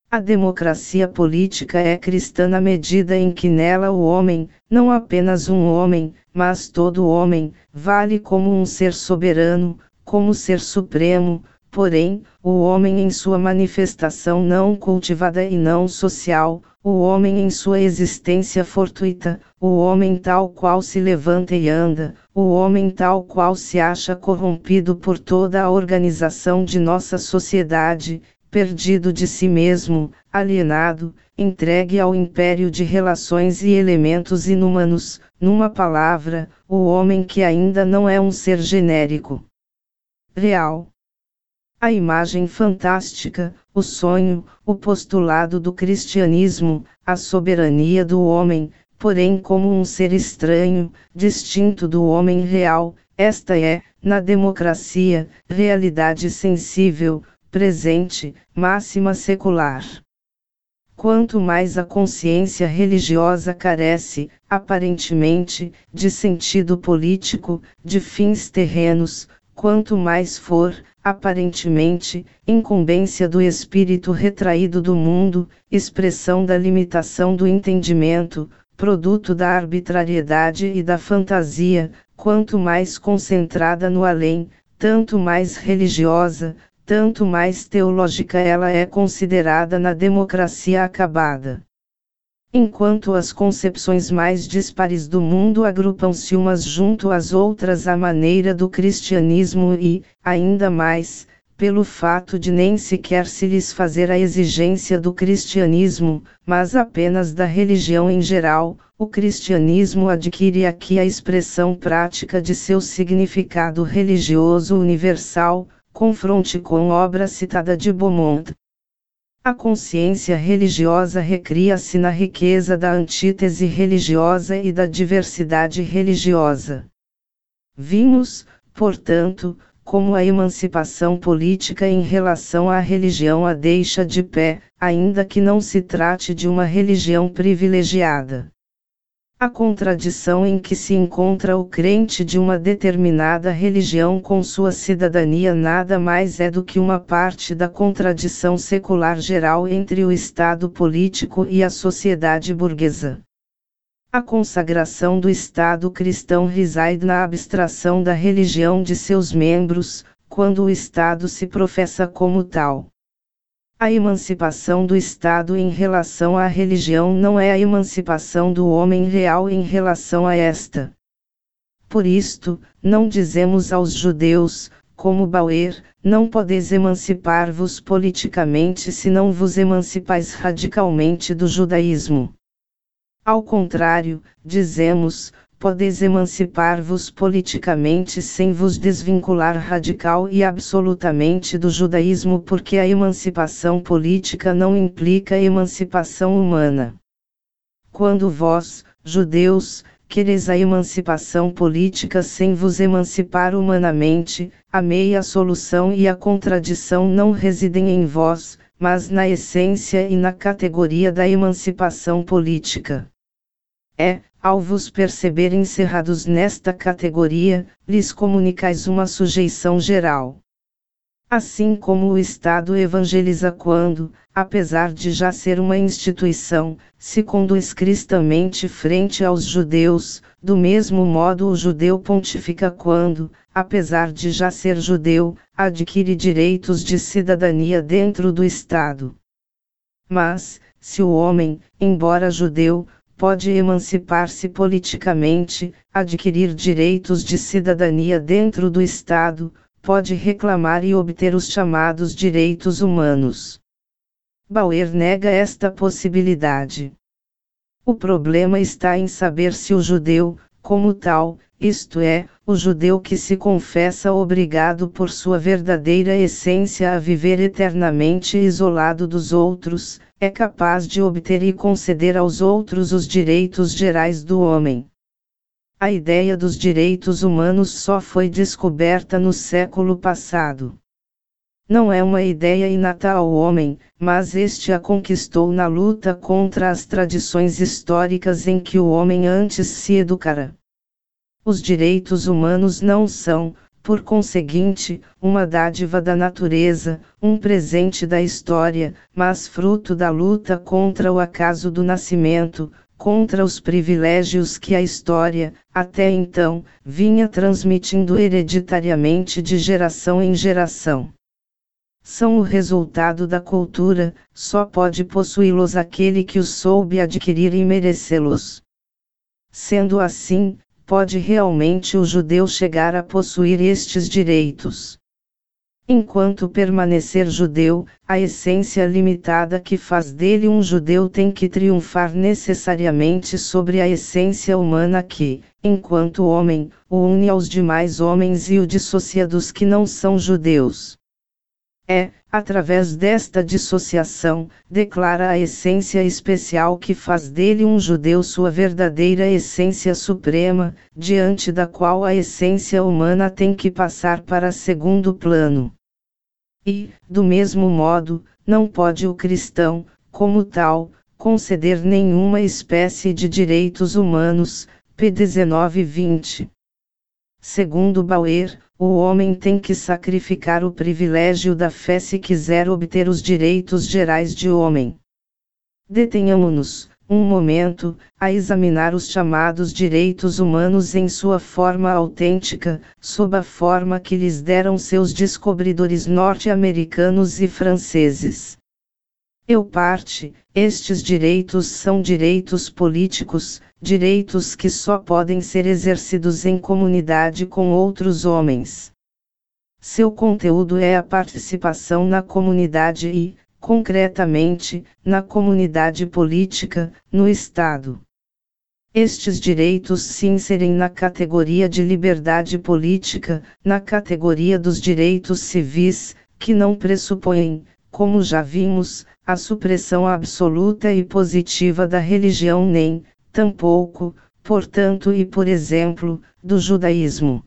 A democracia política é cristã na medida em que nela o homem, não apenas um homem, mas todo homem, vale como um ser soberano, como ser supremo, porém, o homem em sua manifestação não cultivada e não social, o homem em sua existência fortuita, o homem tal qual se levanta e anda, o homem tal qual se acha corrompido por toda a organização de nossa sociedade, perdido de si mesmo, alienado, entregue ao império de relações e elementos inumanos, numa palavra, o homem que ainda não é um ser genérico. Real. A imagem fantástica, o sonho, o postulado do cristianismo, a soberania do homem, porém como um ser estranho, distinto do homem real, esta é, na democracia, realidade sensível, presente, máxima secular. Quanto mais a consciência religiosa carece, aparentemente, de sentido político, de fins terrenos, quanto mais for, aparentemente, incumbência do espírito retraído do mundo, expressão da limitação do entendimento, produto da arbitrariedade e da fantasia, quanto mais concentrada no além, tanto mais religiosa, tanto mais teológica ela é considerada na democracia acabada. Enquanto as concepções mais dispares do mundo agrupam-se umas junto às outras à maneira do cristianismo e, ainda mais, pelo fato de nem sequer se lhes fazer a exigência do cristianismo, mas apenas da religião em geral, o cristianismo adquire aqui a expressão prática de seu significado religioso universal, confronte com obra citada de Beaumont. A consciência religiosa recria-se na riqueza da antítese religiosa e da diversidade religiosa. Vimos, portanto, como a emancipação política em relação à religião a deixa de pé, ainda que não se trate de uma religião privilegiada. A contradição em que se encontra o crente de uma determinada religião com sua cidadania nada mais é do que uma parte da contradição secular geral entre o Estado político e a sociedade burguesa. A consagração do Estado cristão reside na abstração da religião de seus membros, quando o Estado se professa como tal. A emancipação do Estado em relação à religião não é a emancipação do homem real em relação a esta. Por isto, não dizemos aos judeus, como Bauer, não podeis emancipar-vos politicamente se não vos emancipais radicalmente do judaísmo. Ao contrário, dizemos, podeis emancipar-vos politicamente sem vos desvincular radical e absolutamente do judaísmo, porque a emancipação política não implica emancipação humana. Quando vós, judeus, quereis a emancipação política sem vos emancipar humanamente, a meia solução e a contradição não residem em vós, mas na essência e na categoria da emancipação política. É, ao vos perceber encerrados nesta categoria, lhes comunicais uma sujeição geral. Assim como o Estado evangeliza quando, apesar de já ser uma instituição, se conduz cristamente frente aos judeus, do mesmo modo o judeu pontifica quando, apesar de já ser judeu, adquire direitos de cidadania dentro do Estado. Mas, se o homem, embora judeu, pode emancipar-se politicamente, adquirir direitos de cidadania dentro do Estado, pode reclamar e obter os chamados direitos humanos. Bauer nega esta possibilidade. O problema está em saber se o judeu, como tal, isto é, o judeu que se confessa obrigado por sua verdadeira essência a viver eternamente isolado dos outros, é capaz de obter e conceder aos outros os direitos gerais do homem. A ideia dos direitos humanos só foi descoberta no século passado. Não é uma ideia inata ao homem, mas este a conquistou na luta contra as tradições históricas em que o homem antes se educara. Os direitos humanos não são, por conseguinte, uma dádiva da natureza, um presente da história, mas fruto da luta contra o acaso do nascimento, contra os privilégios que a história, até então, vinha transmitindo hereditariamente de geração em geração. São o resultado da cultura, só pode possuí-los aquele que os soube adquirir e merecê-los. Sendo assim, pode realmente o judeu chegar a possuir estes direitos. Enquanto permanecer judeu, a essência limitada que faz dele um judeu tem que triunfar necessariamente sobre a essência humana que, enquanto homem, o une aos demais homens e o dissocia dos que não são judeus. É, através desta dissociação, declara a essência especial que faz dele um judeu sua verdadeira essência suprema, diante da qual a essência humana tem que passar para segundo plano. E, do mesmo modo, não pode o cristão, como tal, conceder nenhuma espécie de direitos humanos, p. 19-20. Segundo Bauer, o homem tem que sacrificar o privilégio da fé se quiser obter os direitos gerais de homem. Detenhamo-nos, um momento, a examinar os chamados direitos humanos em sua forma autêntica, sob a forma que lhes deram seus descobridores norte-americanos e franceses. Estes direitos são direitos políticos, direitos que só podem ser exercidos em comunidade com outros homens. Seu conteúdo é a participação na comunidade e, concretamente, na comunidade política, no Estado. Estes direitos se inserem na categoria de liberdade política, na categoria dos direitos civis, que não pressupõem, como já vimos, a supressão absoluta e positiva da religião nem, tampouco, portanto e por exemplo, do judaísmo.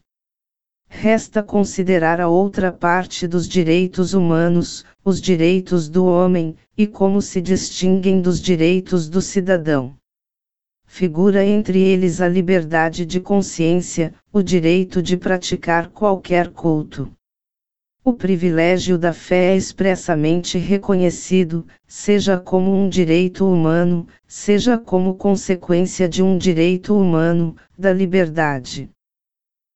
Resta considerar a outra parte dos direitos humanos, os direitos do homem, e como se distinguem dos direitos do cidadão. Figura entre eles a liberdade de consciência, o direito de praticar qualquer culto. O privilégio da fé é expressamente reconhecido, seja como um direito humano, seja como consequência de um direito humano, da liberdade.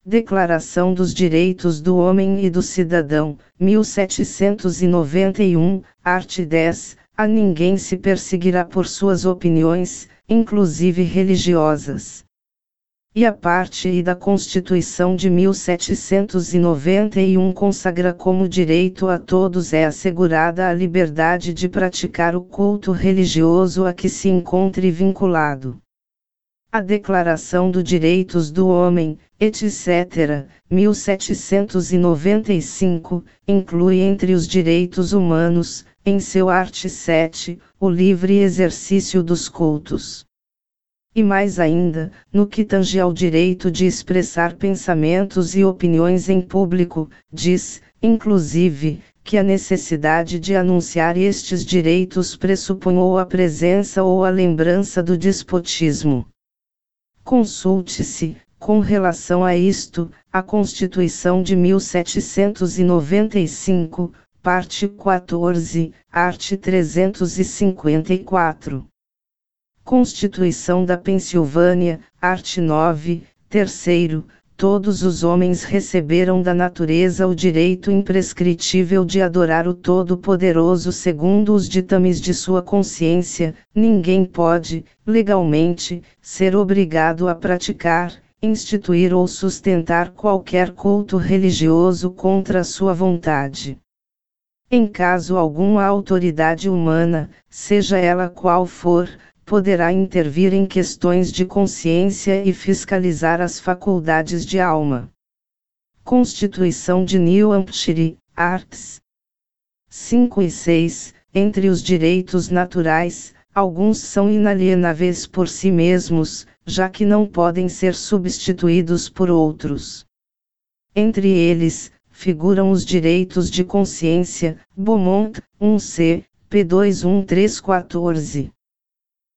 Declaração dos Direitos do Homem e do Cidadão, 1791, art. 10, a ninguém se perseguirá por suas opiniões, inclusive religiosas. E a parte I da Constituição de 1791 consagra como direito a todos é assegurada a liberdade de praticar o culto religioso a que se encontre vinculado. A Declaração dos Direitos do Homem, etc., 1795, inclui entre os direitos humanos, em seu art. 7, o livre exercício dos cultos. E mais ainda, no que tange ao direito de expressar pensamentos e opiniões em público, diz, inclusive, que a necessidade de anunciar estes direitos pressupõe ou a presença ou a lembrança do despotismo. Consulte-se, com relação a isto, a Constituição de 1795, parte 14, art. 354. Constituição da Pensilvânia, art. 9, 3º, todos os homens receberam da natureza o direito imprescritível de adorar o Todo-Poderoso segundo os ditames de sua consciência, ninguém pode, legalmente, ser obrigado a praticar, instituir ou sustentar qualquer culto religioso contra sua vontade. Em caso algum, a autoridade humana, seja ela qual for, poderá intervir em questões de consciência e fiscalizar as faculdades de alma. Constituição de New Hampshire, arts. 5 e 6, entre os direitos naturais, alguns são inalienáveis por si mesmos, já que não podem ser substituídos por outros. Entre eles, figuram os direitos de consciência, Beaumont, 1c, p. 21314.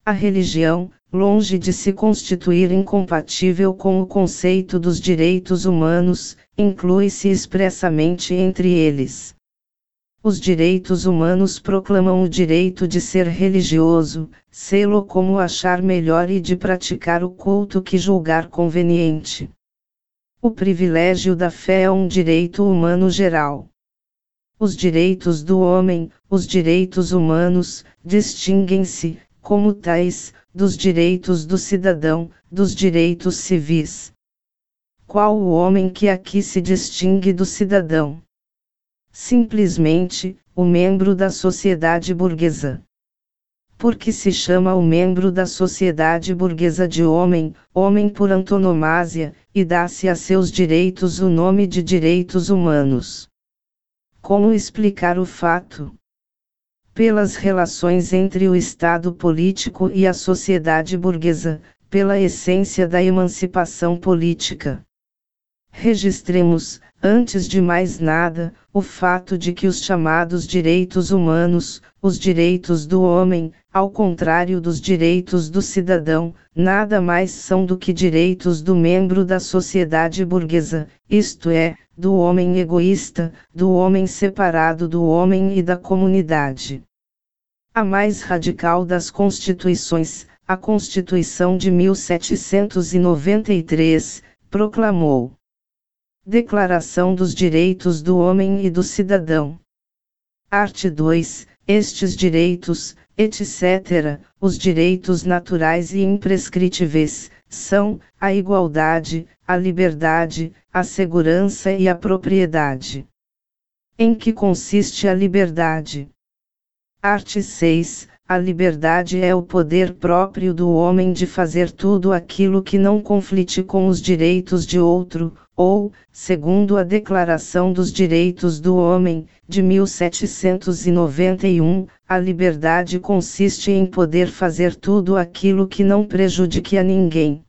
A religião, longe de se constituir incompatível com o conceito dos direitos humanos, inclui-se expressamente entre eles. Os direitos humanos proclamam o direito de ser religioso, sê-lo como achar melhor e de praticar o culto que julgar conveniente. O privilégio da fé é um direito humano geral. Os direitos do homem, os direitos humanos, distinguem-se, como tais, dos direitos do cidadão, dos direitos civis. Qual o homem que aqui se distingue do cidadão? Simplesmente, o membro da sociedade burguesa. Porque se chama o membro da sociedade burguesa de homem, homem por antonomasia, e dá-se a seus direitos o nome de direitos humanos. Como explicar o fato? Pelas relações entre o Estado político e a sociedade burguesa, pela essência da emancipação política. Registremos, antes de mais nada, o fato de que os chamados direitos humanos, os direitos do homem, ao contrário dos direitos do cidadão, nada mais são do que direitos do membro da sociedade burguesa, isto é, do homem egoísta, do homem separado do homem e da comunidade. A mais radical das constituições, a Constituição de 1793, proclamou: Declaração dos Direitos do Homem e do Cidadão. Art. 2. Estes direitos, etc., os direitos naturais e imprescritíveis, são a igualdade, a liberdade, a segurança e a propriedade. Em que consiste a liberdade? Art. 6. A liberdade é o poder próprio do homem de fazer tudo aquilo que não conflite com os direitos de outro, ou, segundo a Declaração dos Direitos do Homem, de 1791, a liberdade consiste em poder fazer tudo aquilo que não prejudique a ninguém.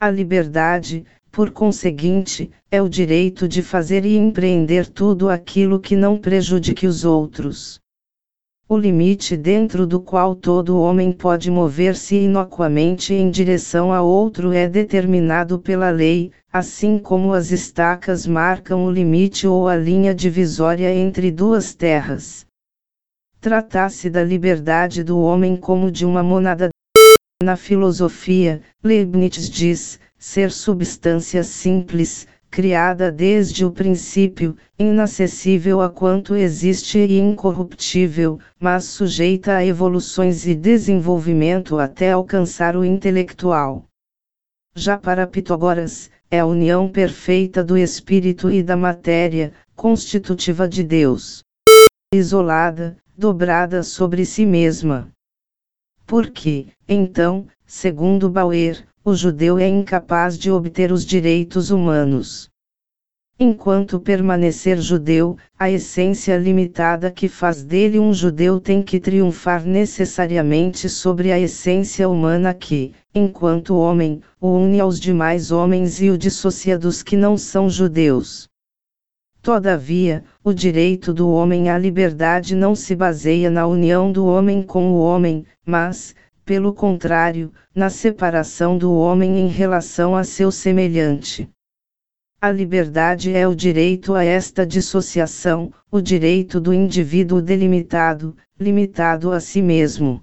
A liberdade, por conseguinte, é o direito de fazer e empreender tudo aquilo que não prejudique os outros. O limite dentro do qual todo homem pode mover-se inocuamente em direção a outro é determinado pela lei, assim como as estacas marcam o limite ou a linha divisória entre duas terras. Trata-se da liberdade do homem como de uma monada. Na filosofia, Leibniz diz, ser substância simples, criada desde o princípio, inacessível a quanto existe e incorruptível, mas sujeita a evoluções e desenvolvimento até alcançar o intelectual. Já para Pitágoras, é a união perfeita do espírito e da matéria, constitutiva de Deus, isolada, dobrada sobre si mesma. Porque, então, segundo Bauer, o judeu é incapaz de obter os direitos humanos. Enquanto permanecer judeu, a essência limitada que faz dele um judeu tem que triunfar necessariamente sobre a essência humana que, enquanto homem, o une aos demais homens e o dissocia dos que não são judeus. Todavia, o direito do homem à liberdade não se baseia na união do homem com o homem, mas, pelo contrário, na separação do homem em relação a seu semelhante. A liberdade é o direito a esta dissociação, o direito do indivíduo delimitado, limitado a si mesmo.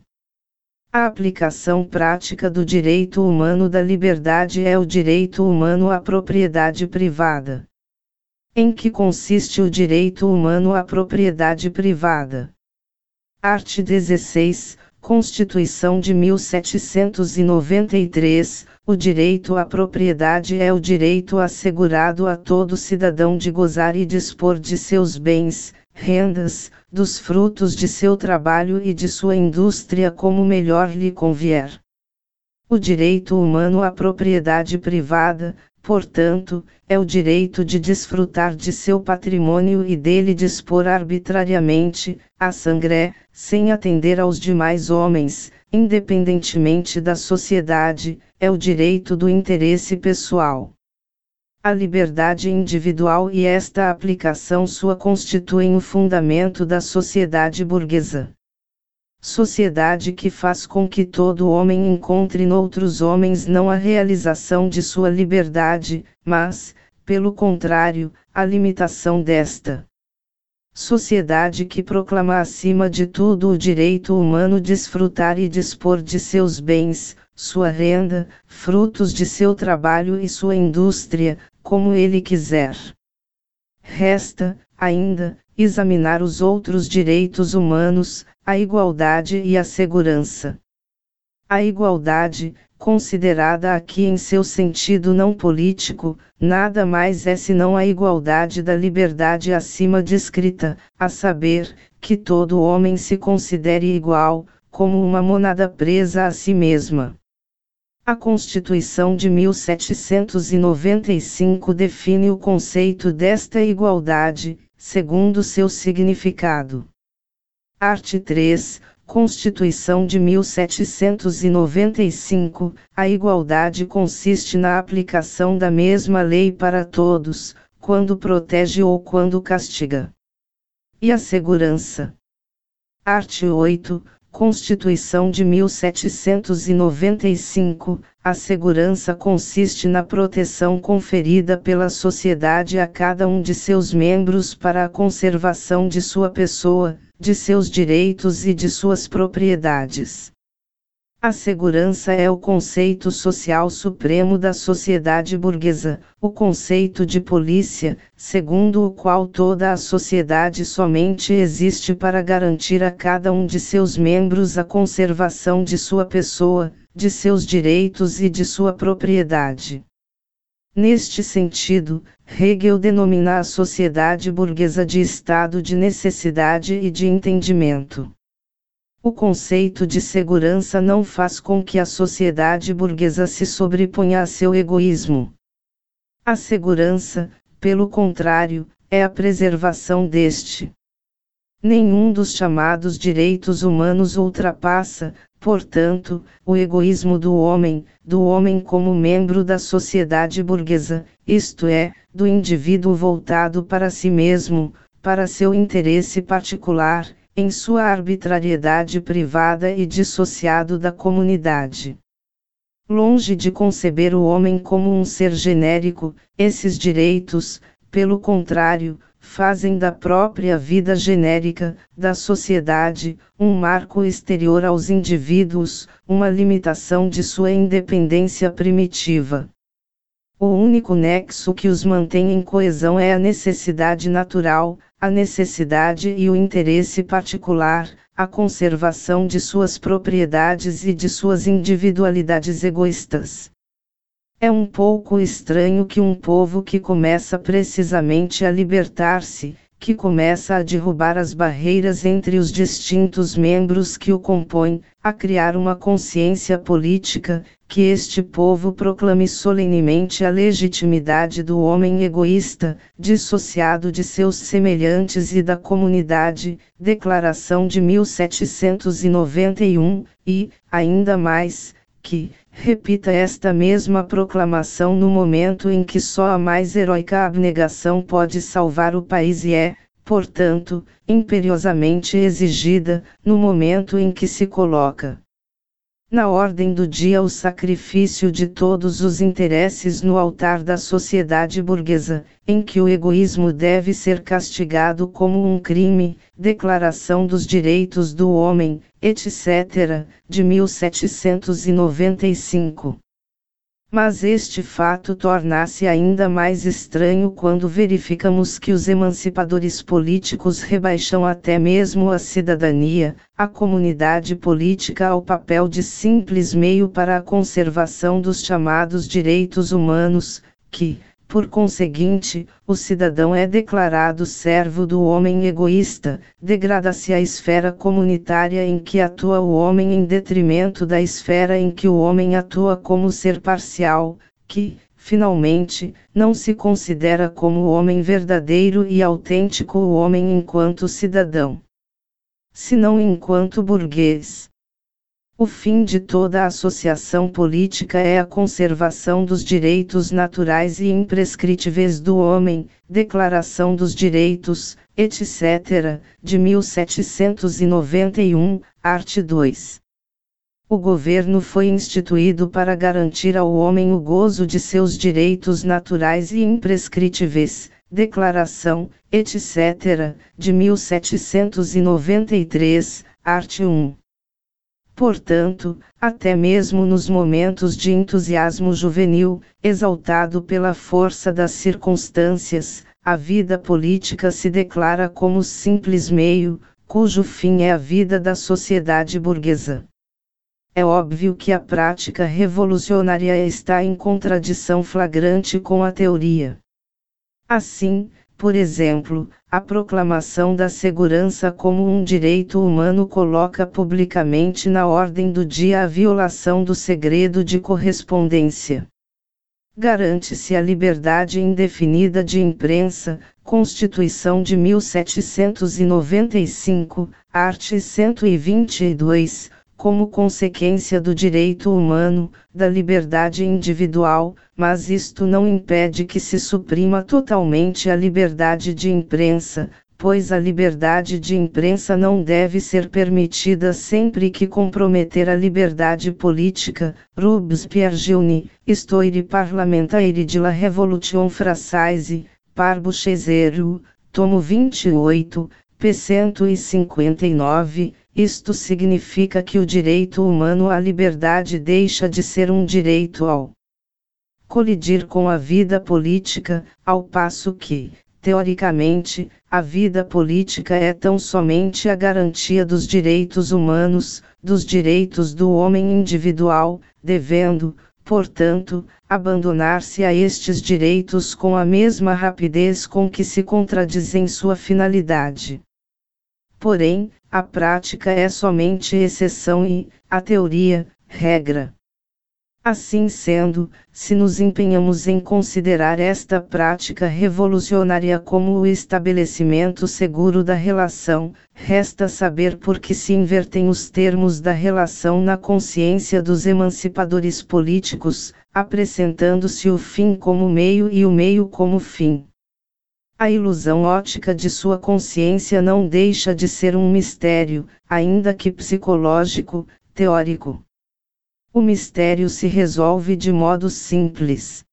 A aplicação prática do direito humano da liberdade é o direito humano à propriedade privada. Em que consiste o direito humano à propriedade privada? Art. 16. Constituição de 1793, o direito à propriedade é o direito assegurado a todo cidadão de gozar e dispor de seus bens, rendas, dos frutos de seu trabalho e de sua indústria como melhor lhe convier. O direito humano à propriedade privada, portanto, é o direito de desfrutar de seu patrimônio e dele dispor arbitrariamente, a sangré, sem atender aos demais homens, independentemente da sociedade, é o direito do interesse pessoal. A liberdade individual e esta aplicação sua constituem o fundamento da sociedade burguesa. Sociedade que faz com que todo homem encontre noutros homens não a realização de sua liberdade, mas, pelo contrário, a limitação desta. Sociedade que proclama acima de tudo o direito humano desfrutar e dispor de seus bens, sua renda, frutos de seu trabalho e sua indústria, como ele quiser. Resta, ainda, examinar os outros direitos humanos, a igualdade e a segurança. A igualdade, considerada aqui em seu sentido não político, nada mais é senão a igualdade da liberdade acima descrita, a saber, que todo homem se considere igual, como uma monada presa a si mesma. A Constituição de 1795 define o conceito desta igualdade, segundo seu significado. Art. 3, Constituição de 1795, a igualdade consiste na aplicação da mesma lei para todos, quando protege ou quando castiga. E a segurança. Art. 8, Constituição de 1795, a segurança consiste na proteção conferida pela sociedade a cada um de seus membros para a conservação de sua pessoa, de seus direitos e de suas propriedades. A segurança é o conceito social supremo da sociedade burguesa, o conceito de polícia, segundo o qual toda a sociedade somente existe para garantir a cada um de seus membros a conservação de sua pessoa, de seus direitos e de sua propriedade. Neste sentido, Hegel denomina a sociedade burguesa de estado de necessidade e de entendimento. O conceito de segurança não faz com que a sociedade burguesa se sobreponha a seu egoísmo. A segurança, pelo contrário, é a preservação deste. Nenhum dos chamados direitos humanos ultrapassa, portanto, o egoísmo do homem como membro da sociedade burguesa, isto é, do indivíduo voltado para si mesmo, para seu interesse particular, em sua arbitrariedade privada e dissociado da comunidade. Longe de conceber o homem como um ser genérico, esses direitos, pelo contrário, fazem da própria vida genérica, da sociedade, um marco exterior aos indivíduos, uma limitação de sua independência primitiva. O único nexo que os mantém em coesão é a necessidade natural, a necessidade e o interesse particular, a conservação de suas propriedades e de suas individualidades egoístas. É um pouco estranho que um povo que começa precisamente a libertar-se, que começa a derrubar as barreiras entre os distintos membros que o compõem, a criar uma consciência política, que este povo proclame solenemente a legitimidade do homem egoísta, dissociado de seus semelhantes e da comunidade, Declaração de 1791, e, ainda mais, que repita esta mesma proclamação no momento em que só a mais heroica abnegação pode salvar o país e é, portanto, imperiosamente exigida, no momento em que se coloca na ordem do dia o sacrifício de todos os interesses no altar da sociedade burguesa, em que o egoísmo deve ser castigado como um crime, Declaração dos Direitos do Homem, etc., de 1795. Mas este fato torna-se ainda mais estranho quando verificamos que os emancipadores políticos rebaixam até mesmo a cidadania, a comunidade política ao papel de simples meio para a conservação dos chamados direitos humanos, que, por conseguinte, o cidadão é declarado servo do homem egoísta, degrada-se a esfera comunitária em que atua o homem em detrimento da esfera em que o homem atua como ser parcial, que, finalmente, não se considera como o homem verdadeiro e autêntico o homem enquanto cidadão, senão enquanto burguês. O fim de toda associação política é a conservação dos direitos naturais e imprescritíveis do homem, Declaração dos Direitos, etc., de 1791, art. 2. O governo foi instituído para garantir ao homem o gozo de seus direitos naturais e imprescritíveis, Declaração, etc., de 1793, art. 1. Portanto, até mesmo nos momentos de entusiasmo juvenil, exaltado pela força das circunstâncias, a vida política se declara como simples meio, cujo fim é a vida da sociedade burguesa. É óbvio que a prática revolucionária está em contradição flagrante com a teoria. Assim, por exemplo, a proclamação da segurança como um direito humano coloca publicamente na ordem do dia a violação do segredo de correspondência. Garante-se a liberdade indefinida de imprensa, Constituição de 1795, art. 122, como consequência do direito humano, da liberdade individual, mas isto não impede que se suprima totalmente a liberdade de imprensa, pois a liberdade de imprensa não deve ser permitida sempre que comprometer a liberdade política. Robespierre-Gilny, Histoire parlementaire de la Révolution française, par Bouchezerou, tomo 28, p. 159, isto significa que o direito humano à liberdade deixa de ser um direito ao colidir com a vida política, ao passo que, teoricamente, a vida política é tão somente a garantia dos direitos humanos, dos direitos do homem individual, devendo, portanto, abandonar-se a estes direitos com a mesma rapidez com que se contradizem sua finalidade. Porém, a prática é somente exceção e, a teoria, regra. Assim sendo, se nos empenhamos em considerar esta prática revolucionária como o estabelecimento seguro da relação, resta saber por que se invertem os termos da relação na consciência dos emancipadores políticos, apresentando-se o fim como meio e o meio como fim. A ilusão ótica de sua consciência não deixa de ser um mistério, ainda que psicológico, teórico. O mistério se resolve de modo simples.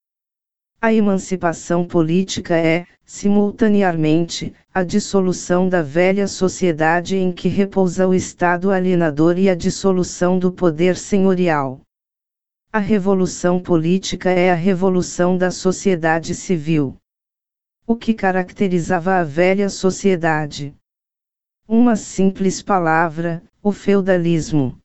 A emancipação política é, simultaneamente, a dissolução da velha sociedade em que repousa o Estado alienador e a dissolução do poder senhorial. A revolução política é a revolução da sociedade civil. O que caracterizava a velha sociedade? Uma simples palavra, o feudalismo.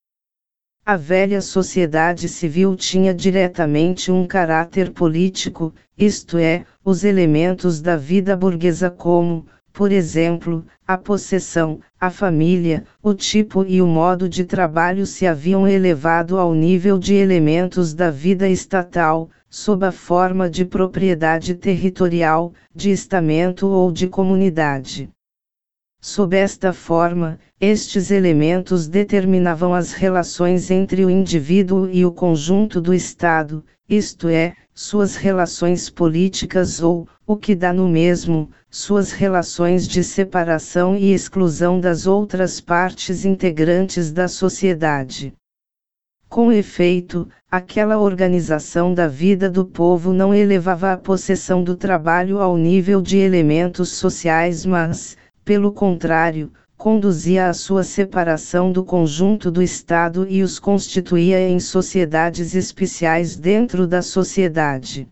A velha sociedade civil tinha diretamente um caráter político, isto é, os elementos da vida burguesa como, por exemplo, a possessão, a família, o tipo e o modo de trabalho se haviam elevado ao nível de elementos da vida estatal, sob a forma de propriedade territorial, de estamento ou de comunidade. Sob esta forma, estes elementos determinavam as relações entre o indivíduo e o conjunto do Estado, isto é, suas relações políticas ou, o que dá no mesmo, suas relações de separação e exclusão das outras partes integrantes da sociedade. Com efeito, aquela organização da vida do povo não elevava a possessão do trabalho ao nível de elementos sociais, mas, pelo contrário, conduzia à sua separação do conjunto do Estado e os constituía em sociedades especiais dentro da sociedade.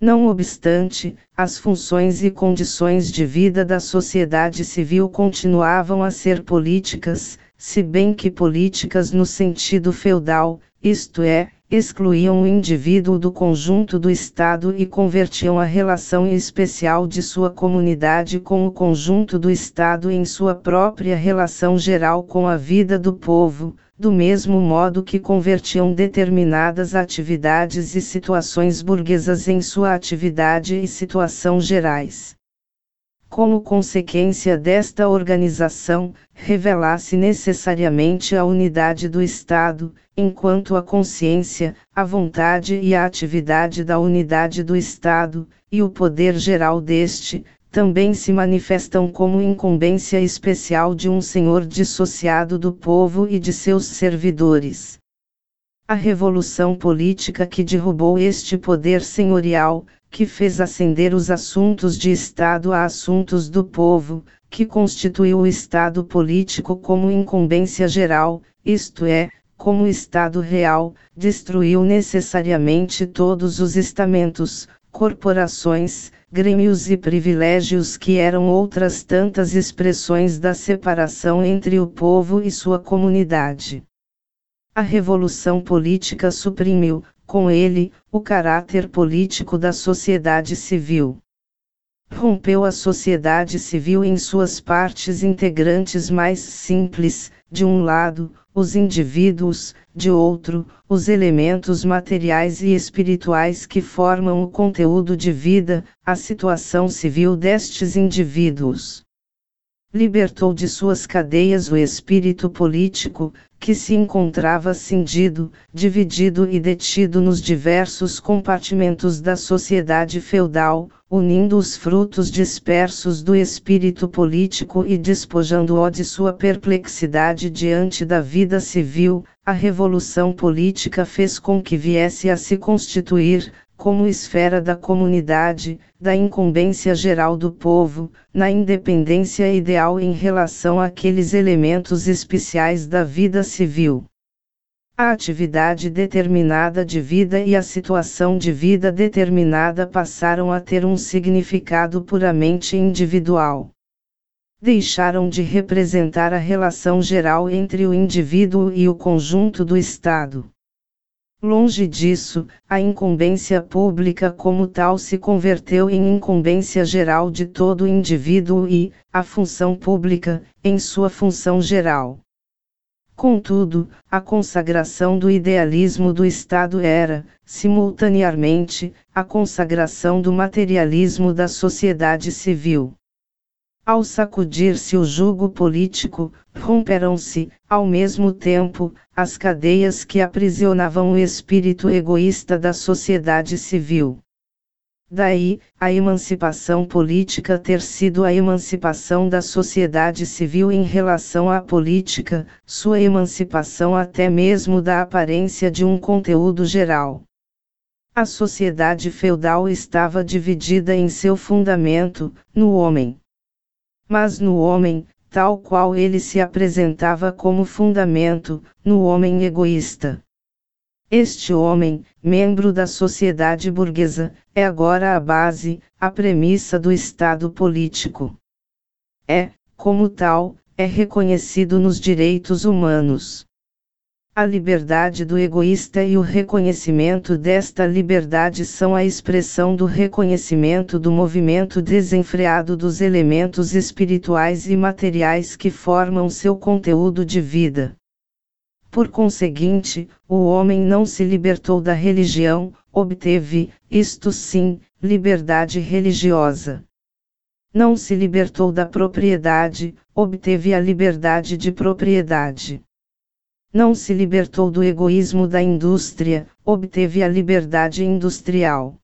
Não obstante, as funções e condições de vida da sociedade civil continuavam a ser políticas, se bem que políticas no sentido feudal, isto é, excluíam o indivíduo do conjunto do Estado e convertiam a relação especial de sua comunidade com o conjunto do Estado em sua própria relação geral com a vida do povo, do mesmo modo que convertiam determinadas atividades e situações burguesas em sua atividade e situação gerais. como consequência desta organização, revelasse necessariamente a unidade do Estado, enquanto a consciência, a vontade e a atividade da unidade do Estado, e o poder geral deste, também se manifestam como incumbência especial de um senhor dissociado do povo e de seus servidores. A revolução política que derrubou este poder senhorial, que fez ascender os assuntos de Estado a assuntos do povo, que constituiu o Estado político como incumbência geral, isto é, como Estado real, destruiu necessariamente todos os estamentos, corporações, grêmios e privilégios que eram outras tantas expressões da separação entre o povo e sua comunidade. A revolução política suprimiu, com ele, o caráter político da sociedade civil. Rompeu a sociedade civil em suas partes integrantes mais simples, de um lado, os indivíduos, de outro, os elementos materiais e espirituais que formam o conteúdo de vida, a situação civil destes indivíduos. Libertou de suas cadeias o espírito político, que se encontrava cindido, dividido e detido nos diversos compartimentos da sociedade feudal, unindo os frutos dispersos do espírito político e despojando-o de sua perplexidade diante da vida civil. A revolução política fez com que viesse a se constituir, como esfera da comunidade, da incumbência geral do povo, na independência ideal em relação àqueles elementos especiais da vida civil. A atividade determinada de vida e a situação de vida determinada passaram a ter um significado puramente individual. Deixaram de representar a relação geral entre o indivíduo e o conjunto do Estado. Longe disso, a incumbência pública como tal se converteu em incumbência geral de todo indivíduo e, a função pública, em sua função geral. Contudo, a consagração do idealismo do Estado era, simultaneamente, a consagração do materialismo da sociedade civil. Ao sacudir-se o jugo político, romperam-se, ao mesmo tempo, as cadeias que aprisionavam o espírito egoísta da sociedade civil. Daí, a emancipação política ter sido a emancipação da sociedade civil em relação à política, sua emancipação até mesmo da aparência de um conteúdo geral. A sociedade feudal estava dividida em seu fundamento, no homem. Mas no homem, tal qual ele se apresentava como fundamento, no homem egoísta. Este homem, membro da sociedade burguesa, é agora a base, a premissa do Estado político. É, como tal, é reconhecido nos direitos humanos. A liberdade do egoísta e o reconhecimento desta liberdade são a expressão do reconhecimento do movimento desenfreado dos elementos espirituais e materiais que formam seu conteúdo de vida. Por conseguinte, o homem não se libertou da religião, obteve, isto sim, liberdade religiosa. Não se libertou da propriedade, obteve a liberdade de propriedade. Não se libertou do egoísmo da indústria, obteve a liberdade industrial.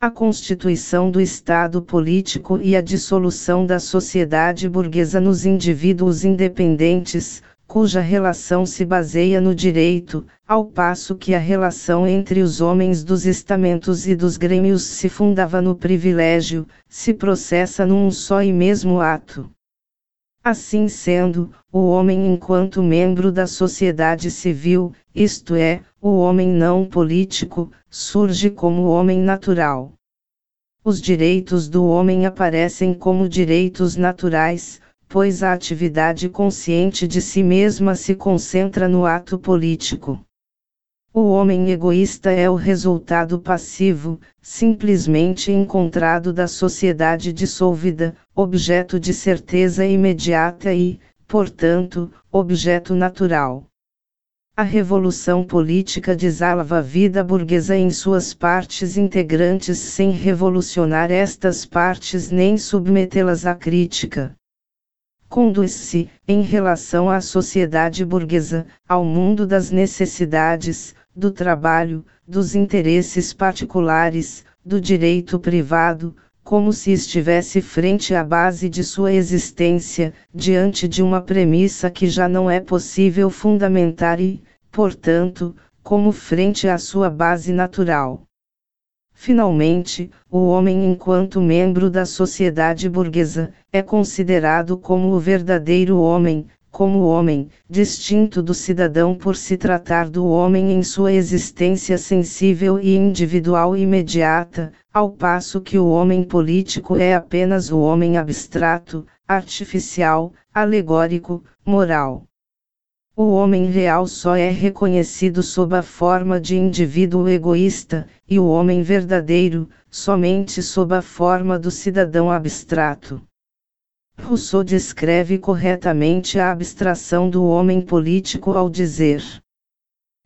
A constituição do Estado político e a dissolução da sociedade burguesa nos indivíduos independentes, cuja relação se baseia no direito, ao passo que a relação entre os homens dos estamentos e dos grêmios se fundava no privilégio, se processa num só e mesmo ato. Assim sendo, o homem enquanto membro da sociedade civil, isto é, o homem não político, surge como homem natural. Os direitos do homem aparecem como direitos naturais, pois a atividade consciente de si mesma se concentra no ato político. O homem egoísta é o resultado passivo, simplesmente encontrado da sociedade dissolvida, objeto de certeza imediata e, portanto, objeto natural. A revolução política desalava a vida burguesa em suas partes integrantes sem revolucionar estas partes nem submetê-las à crítica. Conduz-se, em relação à sociedade burguesa, ao mundo das necessidades, do trabalho, dos interesses particulares, do direito privado, como se estivesse frente à base de sua existência, diante de uma premissa que já não é possível fundamentar e, portanto, como frente à sua base natural. Finalmente, o homem enquanto membro da sociedade burguesa, é considerado como o verdadeiro homem, como homem, distinto do cidadão por se tratar do homem em sua existência sensível e individual imediata, ao passo que o homem político é apenas o homem abstrato, artificial, alegórico, moral. O homem real só é reconhecido sob a forma de indivíduo egoísta, e o homem verdadeiro, somente sob a forma do cidadão abstrato. Rousseau descreve corretamente a abstração do homem político ao dizer: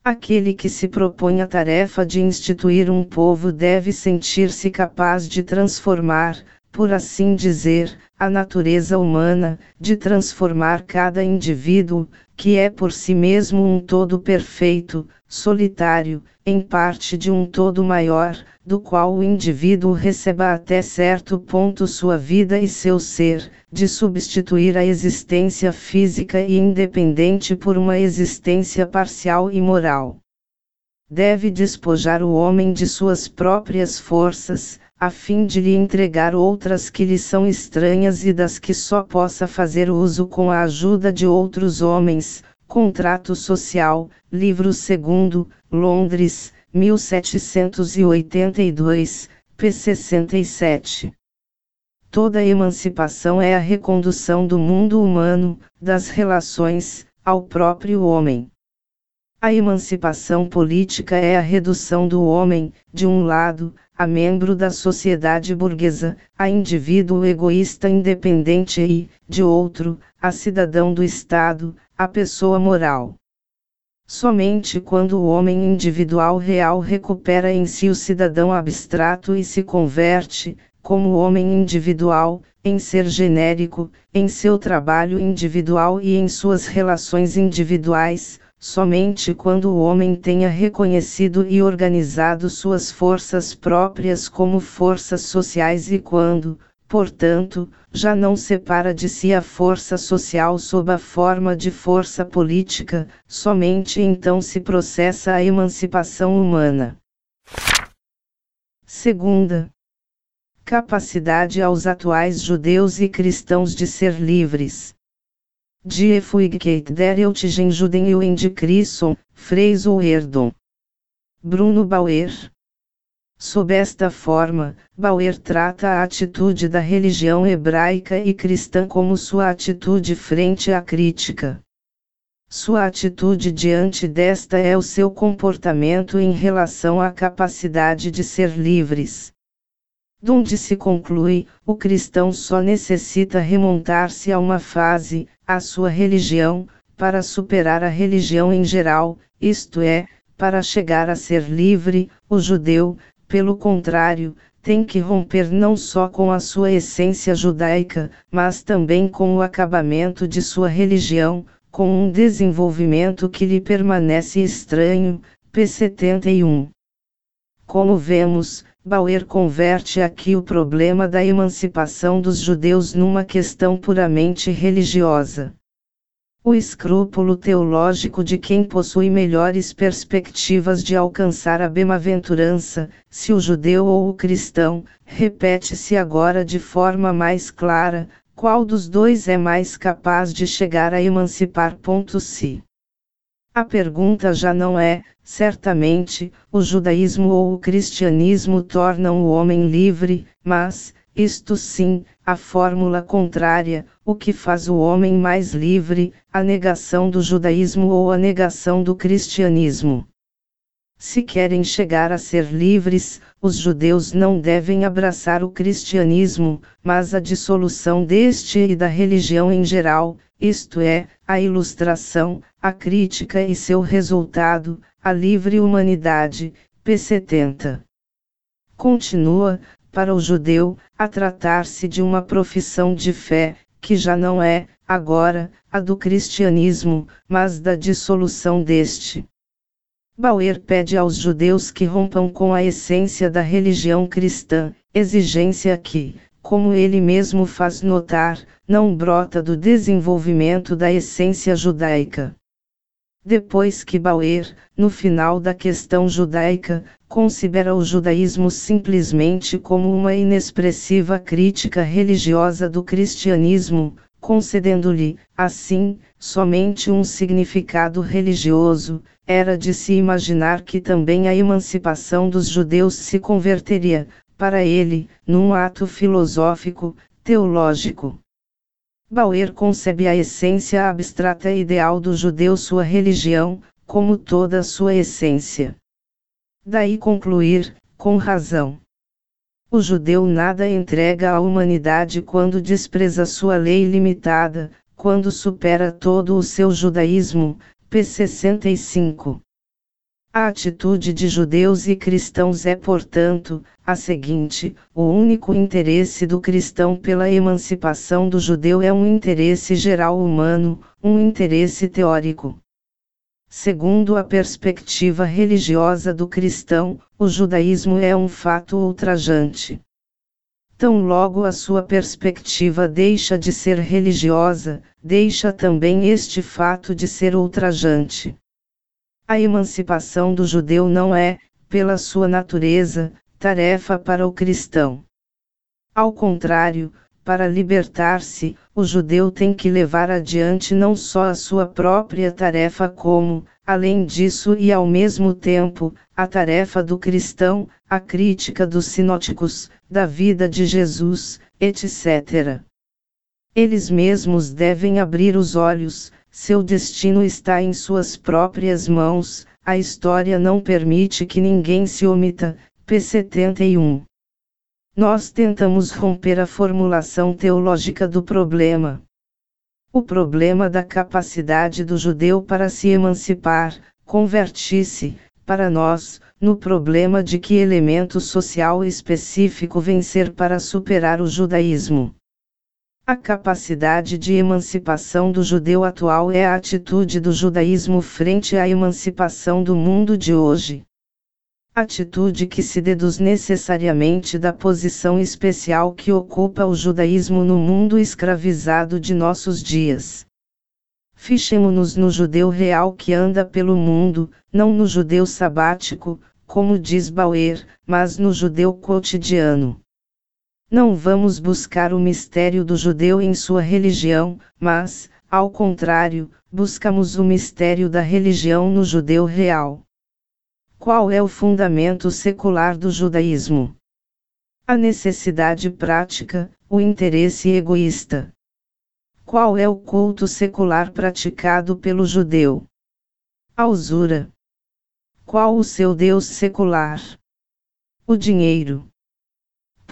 aquele que se propõe a tarefa de instituir um povo deve sentir-se capaz de transformar, por assim dizer, a natureza humana, de transformar cada indivíduo, que é por si mesmo um todo perfeito, solitário, em parte de um todo maior, do qual o indivíduo receba até certo ponto sua vida e seu ser, de substituir a existência física e independente por uma existência parcial e moral. Deve despojar o homem de suas próprias forças, a fim de lhe entregar outras que lhe são estranhas e das que só possa fazer uso com a ajuda de outros homens. Contrato Social, livro 2º, Londres, 1782, p. 67. Toda emancipação é a recondução do mundo humano, das relações, ao próprio homem. A emancipação política é a redução do homem, de um lado, a membro da sociedade burguesa, a indivíduo egoísta independente e, de outro, a cidadão do Estado, a pessoa moral. Somente quando o homem individual real recupera em si o cidadão abstrato e se converte, como homem individual, em ser genérico, em seu trabalho individual e em suas relações individuais, somente quando o homem tenha reconhecido e organizado suas forças próprias como forças sociais e quando, portanto, já não separa de si a força social sob a forma de força política, somente então se processa a emancipação humana. Segunda, capacidade aos atuais judeus e cristãos de ser livres. Die Fähigkeit der heutigen Juden und Christen, Freis und Erdung. Bruno Bauer. Sob esta forma, Bauer trata a atitude da religião hebraica e cristã como sua atitude frente à crítica. Sua atitude diante desta é o seu comportamento em relação à capacidade de ser livres. Donde se conclui, o cristão só necessita remontar-se a uma fase, a sua religião, para superar a religião em geral, isto é, para chegar a ser livre. O judeu, pelo contrário, tem que romper não só com a sua essência judaica, mas também com o acabamento de sua religião, com um desenvolvimento que lhe permanece estranho, p. 71. Como vemos, Bauer converte aqui o problema da emancipação dos judeus numa questão puramente religiosa. O escrúpulo teológico de quem possui melhores perspectivas de alcançar a bem-aventurança, se o judeu ou o cristão, repete-se agora de forma mais clara, qual dos dois é mais capaz de chegar a emancipar. Se a pergunta já não é, certamente, o judaísmo ou o cristianismo tornam o homem livre, mas, isto sim, a fórmula contrária, o que faz o homem mais livre, a negação do judaísmo ou a negação do cristianismo. Se querem chegar a ser livres, os judeus não devem abraçar o cristianismo, mas a dissolução deste e da religião em geral, isto é, a ilustração, A Crítica e seu Resultado, A Livre Humanidade, p. 70. Continua, para o judeu, a tratar-se de uma profissão de fé, que já não é, agora, a do cristianismo, mas da dissolução deste. Bauer pede aos judeus que rompam com a essência da religião cristã, exigência que, como ele mesmo faz notar, não brota do desenvolvimento da essência judaica. Depois que Bauer, no final da questão judaica, considera o judaísmo simplesmente como uma inexpressiva crítica religiosa do cristianismo, concedendo-lhe, assim, somente um significado religioso, era de se imaginar que também a emancipação dos judeus se converteria, para ele, num ato filosófico, teológico. Bauer concebe a essência abstrata e ideal do judeu sua religião, como toda sua essência. Daí concluir, com razão. O judeu nada entrega à humanidade quando despreza sua lei limitada, quando supera todo o seu judaísmo, p. 65. A atitude de judeus e cristãos é, portanto, a seguinte: o único interesse do cristão pela emancipação do judeu é um interesse geral humano, um interesse teórico. Segundo a perspectiva religiosa do cristão, o judaísmo é um fato ultrajante. Tão logo a sua perspectiva deixa de ser religiosa, deixa também este fato de ser ultrajante. A emancipação do judeu não é, pela sua natureza, tarefa para o cristão. Ao contrário, para libertar-se, o judeu tem que levar adiante não só a sua própria tarefa como, além disso e ao mesmo tempo, a tarefa do cristão, a crítica dos sinóticos, da vida de Jesus, etc. Eles mesmos devem abrir os olhos. Seu destino está em suas próprias mãos, a história não permite que ninguém se omita, p. 71. Nós tentamos romper a formulação teológica do problema. O problema da capacidade do judeu para se emancipar, convertir-se, para nós, no problema de que elemento social específico vencer para superar o judaísmo. A capacidade de emancipação do judeu atual é a atitude do judaísmo frente à emancipação do mundo de hoje. Atitude que se deduz necessariamente da posição especial que ocupa o judaísmo no mundo escravizado de nossos dias. Fixemo-nos no judeu real que anda pelo mundo, não no judeu sabático, como diz Bauer, mas no judeu cotidiano. Não vamos buscar o mistério do judeu em sua religião, mas, ao contrário, buscamos o mistério da religião no judeu real. Qual é o fundamento secular do judaísmo? A necessidade prática, o interesse egoísta. Qual é o culto secular praticado pelo judeu? A usura. Qual o seu Deus secular? O dinheiro.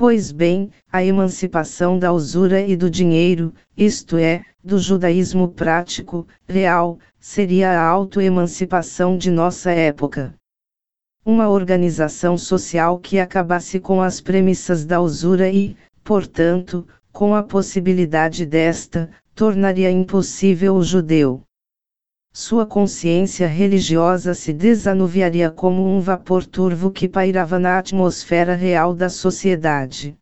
Pois bem, a emancipação da usura e do dinheiro, isto é, do judaísmo prático, real, seria a auto-emancipação de nossa época. Uma organização social que acabasse com as premissas da usura e, portanto, com a possibilidade desta, tornaria impossível o judeu. Sua consciência religiosa se desanuviaria como um vapor turvo que pairava na atmosfera real da sociedade.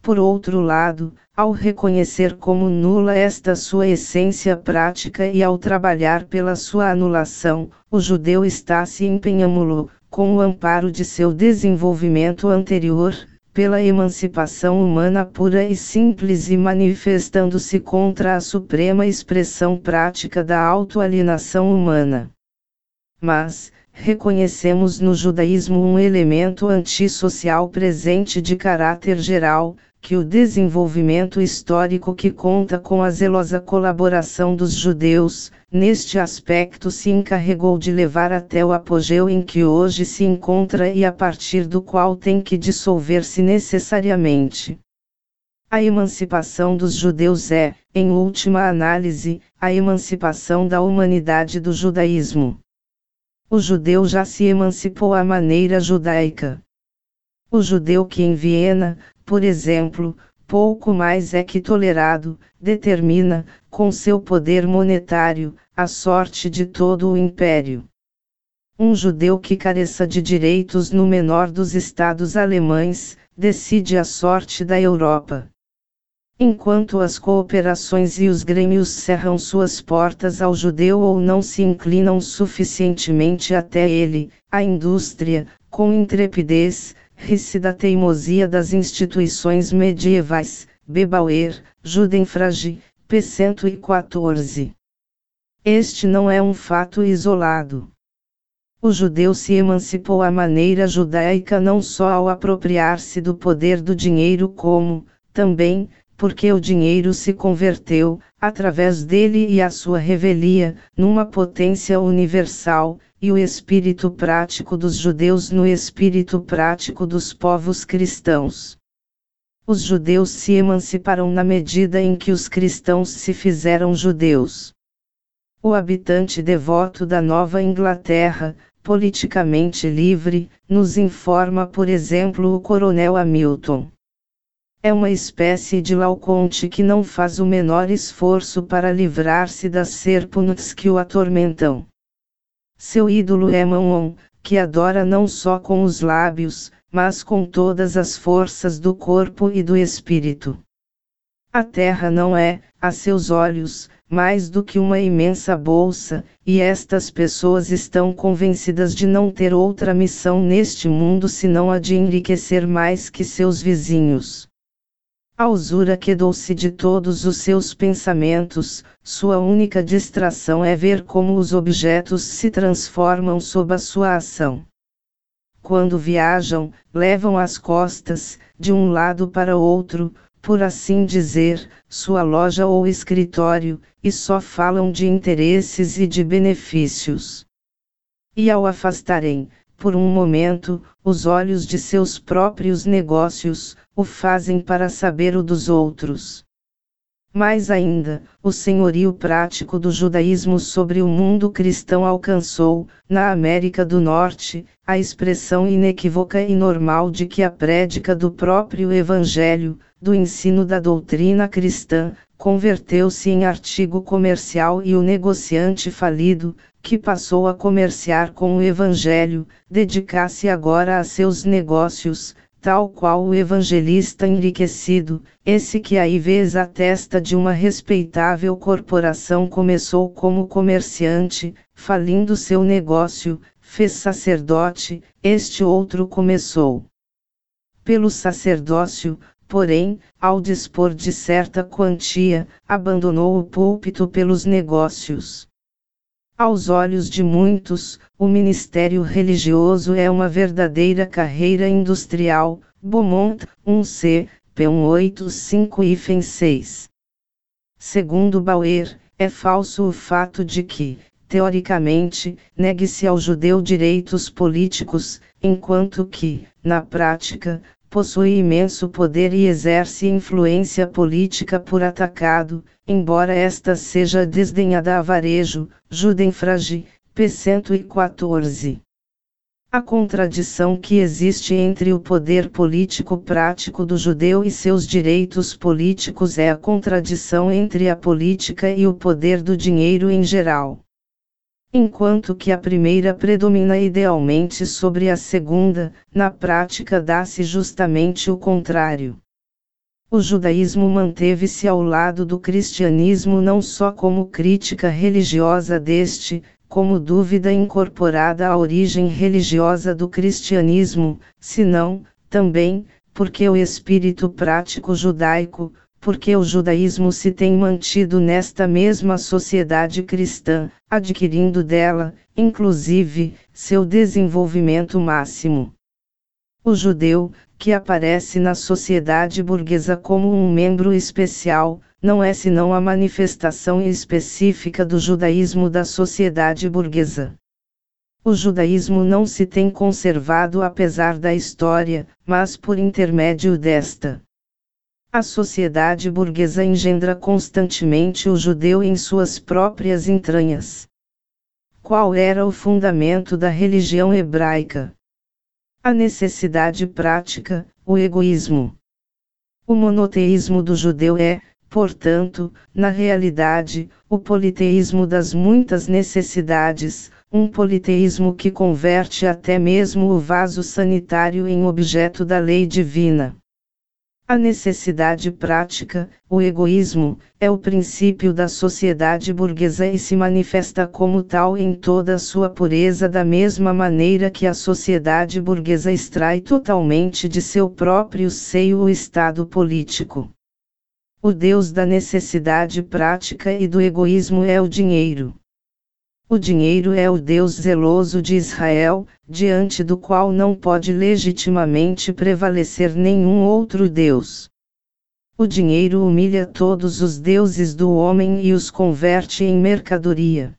Por outro lado, ao reconhecer como nula esta sua essência prática e ao trabalhar pela sua anulação, o judeu está se empenhando, com o amparo de seu desenvolvimento anterior, pela emancipação humana pura e simples e manifestando-se contra a suprema expressão prática da autoalienação humana. Mas, reconhecemos no judaísmo um elemento antissocial presente de caráter geral, que o desenvolvimento histórico que conta com a zelosa colaboração dos judeus, neste aspecto se encarregou de levar até o apogeu em que hoje se encontra e a partir do qual tem que dissolver-se necessariamente. A emancipação dos judeus é, em última análise, a emancipação da humanidade do judaísmo. O judeu já se emancipou à maneira judaica. O judeu que em Viena, por exemplo, pouco mais é que tolerado, determina, com seu poder monetário, a sorte de todo o império. Um judeu que careça de direitos no menor dos estados alemães, decide a sorte da Europa. Enquanto as cooperações e os grêmios cerram suas portas ao judeu ou não se inclinam suficientemente até ele, a indústria, com intrepidez, ri-se da teimosia das instituições medievais. G. de Beaumont, Judenfrage, p. 114. Este não é um fato isolado. O judeu se emancipou à maneira judaica não só ao apropriar-se do poder do dinheiro como, também, porque o dinheiro se converteu, através dele e a sua revelia, numa potência universal, e o espírito prático dos judeus no espírito prático dos povos cristãos. Os judeus se emanciparam na medida em que os cristãos se fizeram judeus. O habitante devoto da Nova Inglaterra, politicamente livre, nos informa, por exemplo, o coronel Hamilton. É uma espécie de Lauconte que não faz o menor esforço para livrar-se das serpentes que o atormentam. Seu ídolo é Mammon, que adora não só com os lábios, mas com todas as forças do corpo e do espírito. A terra não é, a seus olhos, mais do que uma imensa bolsa, e estas pessoas estão convencidas de não ter outra missão neste mundo senão a de enriquecer mais que seus vizinhos. A usura quedou-se de todos os seus pensamentos, sua única distração é ver como os objetos se transformam sob a sua ação. Quando viajam, levam as costas, de um lado para outro, por assim dizer, sua loja ou escritório, e só falam de interesses e de benefícios. E ao afastarem, por um momento, os olhos de seus próprios negócios, o fazem para saber o dos outros. Mais ainda, o senhorio prático do judaísmo sobre o mundo cristão alcançou, na América do Norte, a expressão inequívoca e normal de que a prédica do próprio Evangelho, do ensino da doutrina cristã, converteu-se em artigo comercial e o negociante falido, que passou a comerciar com o Evangelho, dedica-se agora a seus negócios, tal qual o evangelista enriquecido, esse que aí vês a testa de uma respeitável corporação começou como comerciante, falindo seu negócio, fez sacerdote, este outro começou pelo sacerdócio, porém, ao dispor de certa quantia, abandonou o púlpito pelos negócios. Aos olhos de muitos, o ministério religioso é uma verdadeira carreira industrial. Beaumont, 1c, p. 185-6. Segundo Bauer, é falso o fato de que, teoricamente, negue-se ao judeu direitos políticos, enquanto que, na prática, possui imenso poder e exerce influência política por atacado, embora esta seja desdenhada a varejo. Judenfrage, p. 114. A contradição que existe entre o poder político prático do judeu e seus direitos políticos é a contradição entre a política e o poder do dinheiro em geral. Enquanto que a primeira predomina idealmente sobre a segunda, na prática dá-se justamente o contrário. O judaísmo manteve-se ao lado do cristianismo não só como crítica religiosa deste, como dúvida incorporada à origem religiosa do cristianismo, senão, também, porque o espírito prático judaico, porque o judaísmo se tem mantido nesta mesma sociedade cristã, adquirindo dela, inclusive, seu desenvolvimento máximo. O judeu, que aparece na sociedade burguesa como um membro especial, não é senão a manifestação específica do judaísmo da sociedade burguesa. O judaísmo não se tem conservado apesar da história, mas por intermédio desta. A sociedade burguesa engendra constantemente o judeu em suas próprias entranhas. Qual era o fundamento da religião hebraica? A necessidade prática, o egoísmo. O monoteísmo do judeu é, portanto, na realidade, o politeísmo das muitas necessidades, um politeísmo que converte até mesmo o vaso sanitário em objeto da lei divina. A necessidade prática, o egoísmo, é o princípio da sociedade burguesa e se manifesta como tal em toda a sua pureza, da mesma maneira que a sociedade burguesa extrai totalmente de seu próprio seio o Estado político. O Deus da necessidade prática e do egoísmo é o dinheiro. O dinheiro é o Deus zeloso de Israel, diante do qual não pode legitimamente prevalecer nenhum outro Deus. O dinheiro humilha todos os deuses do homem e os converte em mercadoria.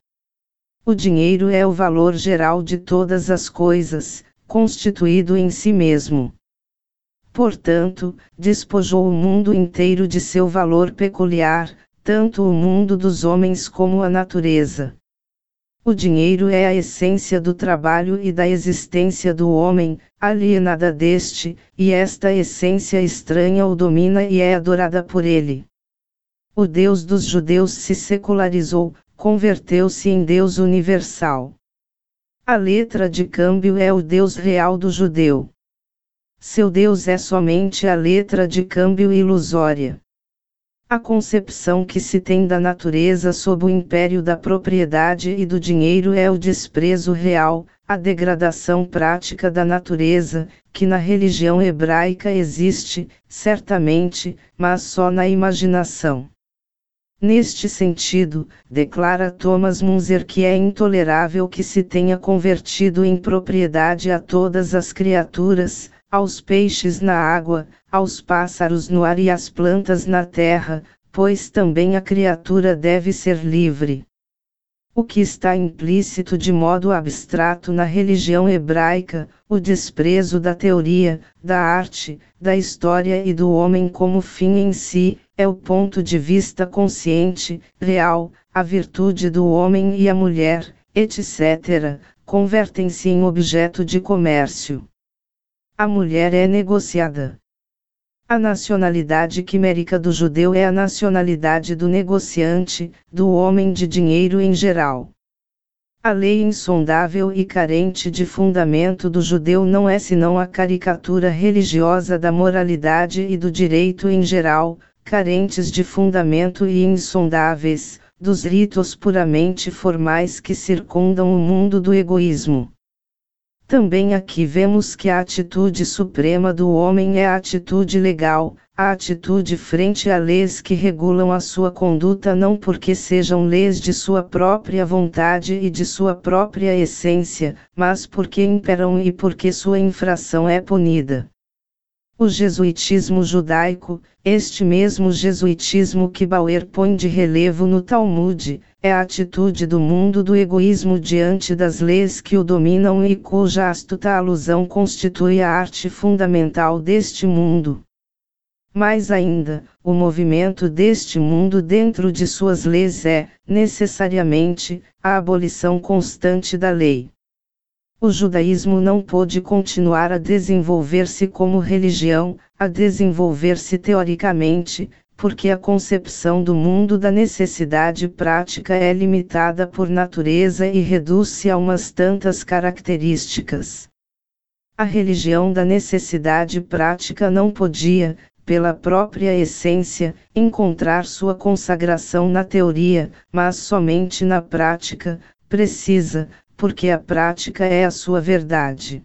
O dinheiro é o valor geral de todas as coisas, constituído em si mesmo. Portanto, despojou o mundo inteiro de seu valor peculiar, tanto o mundo dos homens como a natureza. O dinheiro é a essência do trabalho e da existência do homem, alienada deste, e esta essência estranha o domina e é adorada por ele. O Deus dos judeus se secularizou, converteu-se em Deus universal. A letra de câmbio é o Deus real do judeu. Seu Deus é somente a letra de câmbio ilusória. A concepção que se tem da natureza sob o império da propriedade e do dinheiro é o desprezo real, a degradação prática da natureza, que na religião hebraica existe, certamente, mas só na imaginação. Neste sentido, declara Thomas Munzer que é intolerável que se tenha convertido em propriedade a todas as criaturas, aos peixes na água, aos pássaros no ar e às plantas na terra, pois também a criatura deve ser livre. O que está implícito de modo abstrato na religião hebraica, o desprezo da teoria, da arte, da história e do homem como fim em si, é o ponto de vista consciente, real, a virtude do homem e a mulher, etc., convertem-se em objeto de comércio. A mulher é negociada. A nacionalidade quimérica do judeu é a nacionalidade do negociante, do homem de dinheiro em geral. A lei insondável e carente de fundamento do judeu não é senão a caricatura religiosa da moralidade e do direito em geral, carentes de fundamento e insondáveis, dos ritos puramente formais que circundam o mundo do egoísmo. Também aqui vemos que a atitude suprema do homem é a atitude legal, a atitude frente a leis que regulam a sua conduta não porque sejam leis de sua própria vontade e de sua própria essência, mas porque imperam e porque sua infração é punida. O jesuitismo judaico, este mesmo jesuitismo que Bauer põe de relevo no Talmud, é a atitude do mundo do egoísmo diante das leis que o dominam e cuja astuta alusão constitui a arte fundamental deste mundo. Mais ainda, o movimento deste mundo dentro de suas leis é, necessariamente, a abolição constante da lei. O judaísmo não pôde continuar a desenvolver-se como religião, a desenvolver-se teoricamente, porque a concepção do mundo da necessidade prática é limitada por natureza e reduz-se a umas tantas características. A religião da necessidade prática não podia, pela própria essência, encontrar sua consagração na teoria, mas somente na prática, precisa, porque a prática é a sua verdade.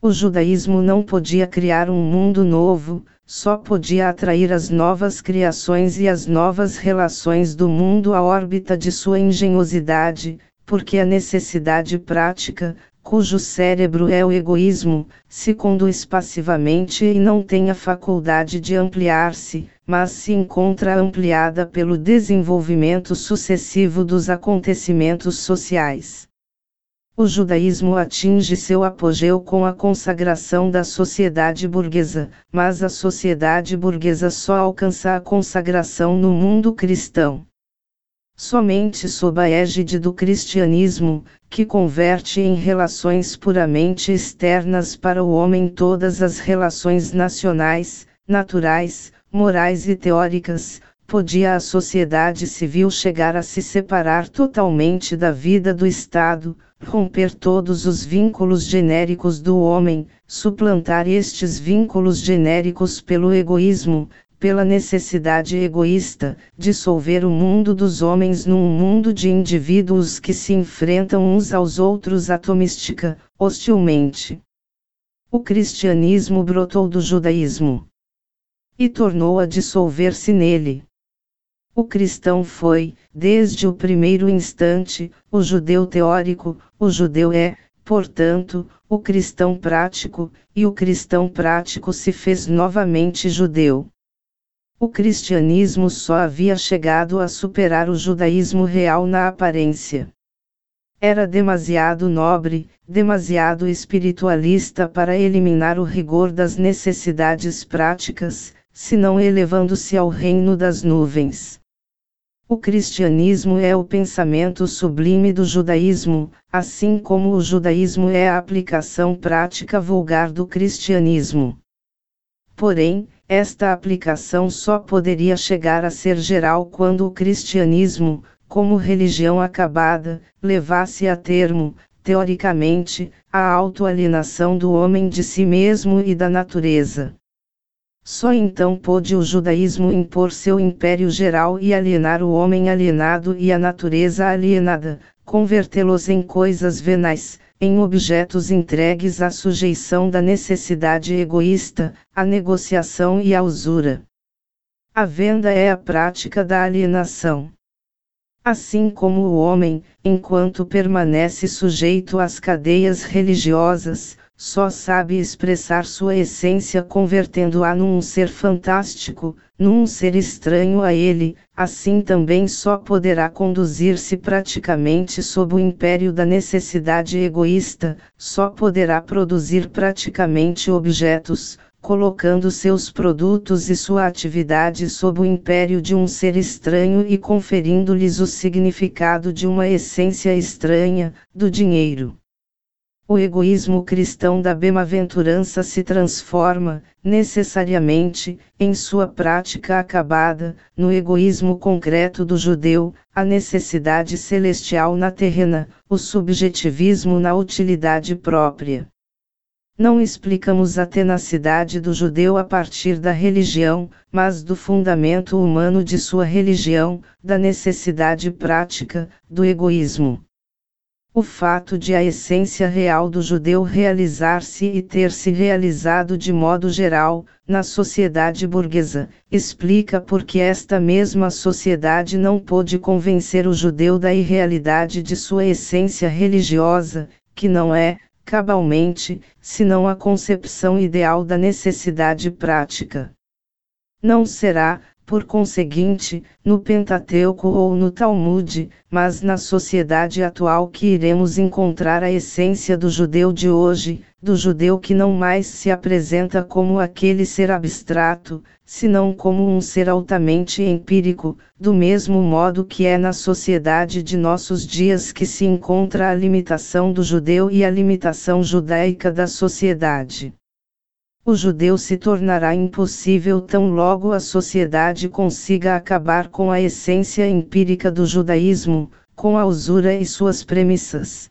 O judaísmo não podia criar um mundo novo, só podia atrair as novas criações e as novas relações do mundo à órbita de sua engenhosidade, porque a necessidade prática, cujo cérebro é o egoísmo, se conduz passivamente e não tem a faculdade de ampliar-se, mas se encontra ampliada pelo desenvolvimento sucessivo dos acontecimentos sociais. O judaísmo atinge seu apogeu com a consagração da sociedade burguesa, mas a sociedade burguesa só alcança a consagração no mundo cristão. Somente sob a égide do cristianismo, que converte em relações puramente externas para o homem todas as relações nacionais, naturais, morais e teóricas, podia a sociedade civil chegar a se separar totalmente da vida do Estado, romper todos os vínculos genéricos do homem, suplantar estes vínculos genéricos pelo egoísmo, pela necessidade egoísta, dissolver o mundo dos homens num mundo de indivíduos que se enfrentam uns aos outros atomistica, hostilmente. O cristianismo brotou do judaísmo e tornou a dissolver-se nele. O cristão foi, desde o primeiro instante, o judeu teórico, o judeu é, portanto, o cristão prático, e o cristão prático se fez novamente judeu. O cristianismo só havia chegado a superar o judaísmo real na aparência. Era demasiado nobre, demasiado espiritualista para eliminar o rigor das necessidades práticas, senão elevando-se ao reino das nuvens. O cristianismo é o pensamento sublime do judaísmo, assim como o judaísmo é a aplicação prática vulgar do cristianismo. Porém, esta aplicação só poderia chegar a ser geral quando o cristianismo, como religião acabada, levasse a termo, teoricamente, a autoalienação do homem de si mesmo e da natureza. Só então pôde o judaísmo impor seu império geral e alienar o homem alienado e a natureza alienada, convertê-los em coisas venais, em objetos entregues à sujeição da necessidade egoísta, à negociação e à usura. A venda é a prática da alienação. Assim como o homem, enquanto permanece sujeito às cadeias religiosas, só sabe expressar sua essência convertendo-a num ser fantástico, num ser estranho a ele, assim também só poderá conduzir-se praticamente sob o império da necessidade egoísta, só poderá produzir praticamente objetos, colocando seus produtos e sua atividade sob o império de um ser estranho e conferindo-lhes o significado de uma essência estranha, do dinheiro. O egoísmo cristão da bem-aventurança se transforma, necessariamente, em sua prática acabada, no egoísmo concreto do judeu, a necessidade celestial na terrena, o subjetivismo na utilidade própria. Não explicamos a tenacidade do judeu a partir da religião, mas do fundamento humano de sua religião, da necessidade prática, do egoísmo. O fato de a essência real do judeu realizar-se e ter se realizado de modo geral, na sociedade burguesa, explica porque esta mesma sociedade não pôde convencer o judeu da irrealidade de sua essência religiosa, que não é, cabalmente, senão a concepção ideal da necessidade prática. Não será, por conseguinte, no Pentateuco ou no Talmud, mas na sociedade atual que iremos encontrar a essência do judeu de hoje, do judeu que não mais se apresenta como aquele ser abstrato, senão como um ser altamente empírico, do mesmo modo que é na sociedade de nossos dias que se encontra a limitação do judeu e a limitação judaica da sociedade. O judeu se tornará impossível tão logo a sociedade consiga acabar com a essência empírica do judaísmo, com a usura e suas premissas.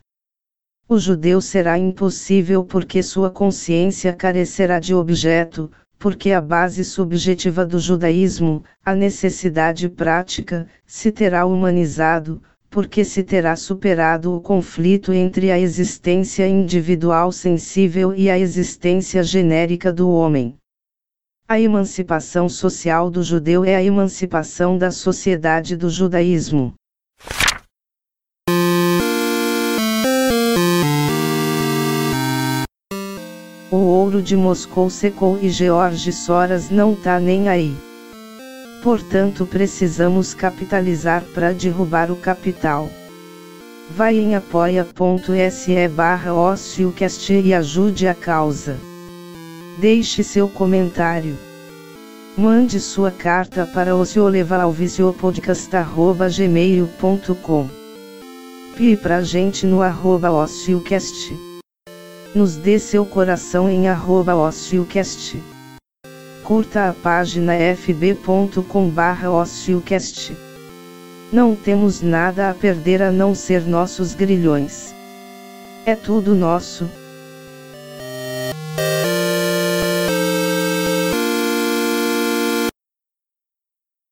O judeu será impossível porque sua consciência carecerá de objeto, porque a base subjetiva do judaísmo, a necessidade prática, se terá humanizado, porque se terá superado o conflito entre a existência individual sensível e a existência genérica do homem. A emancipação social do judeu é a emancipação da sociedade do judaísmo. O ouro de Moscou secou e George Soros não tá nem aí. Portanto, precisamos capitalizar para derrubar o capital. Vai em apoia.se/OcioCast e ajude a causa. Deixe seu comentário. Mande sua carta para ocioleva.alvisiopodcast@gmail.com. Pire pra gente no @OcioCast. Nos dê seu coração em @OcioCast. Curta a página fb.com/OcioCast. Não temos nada a perder a não ser nossos grilhões. É tudo nosso.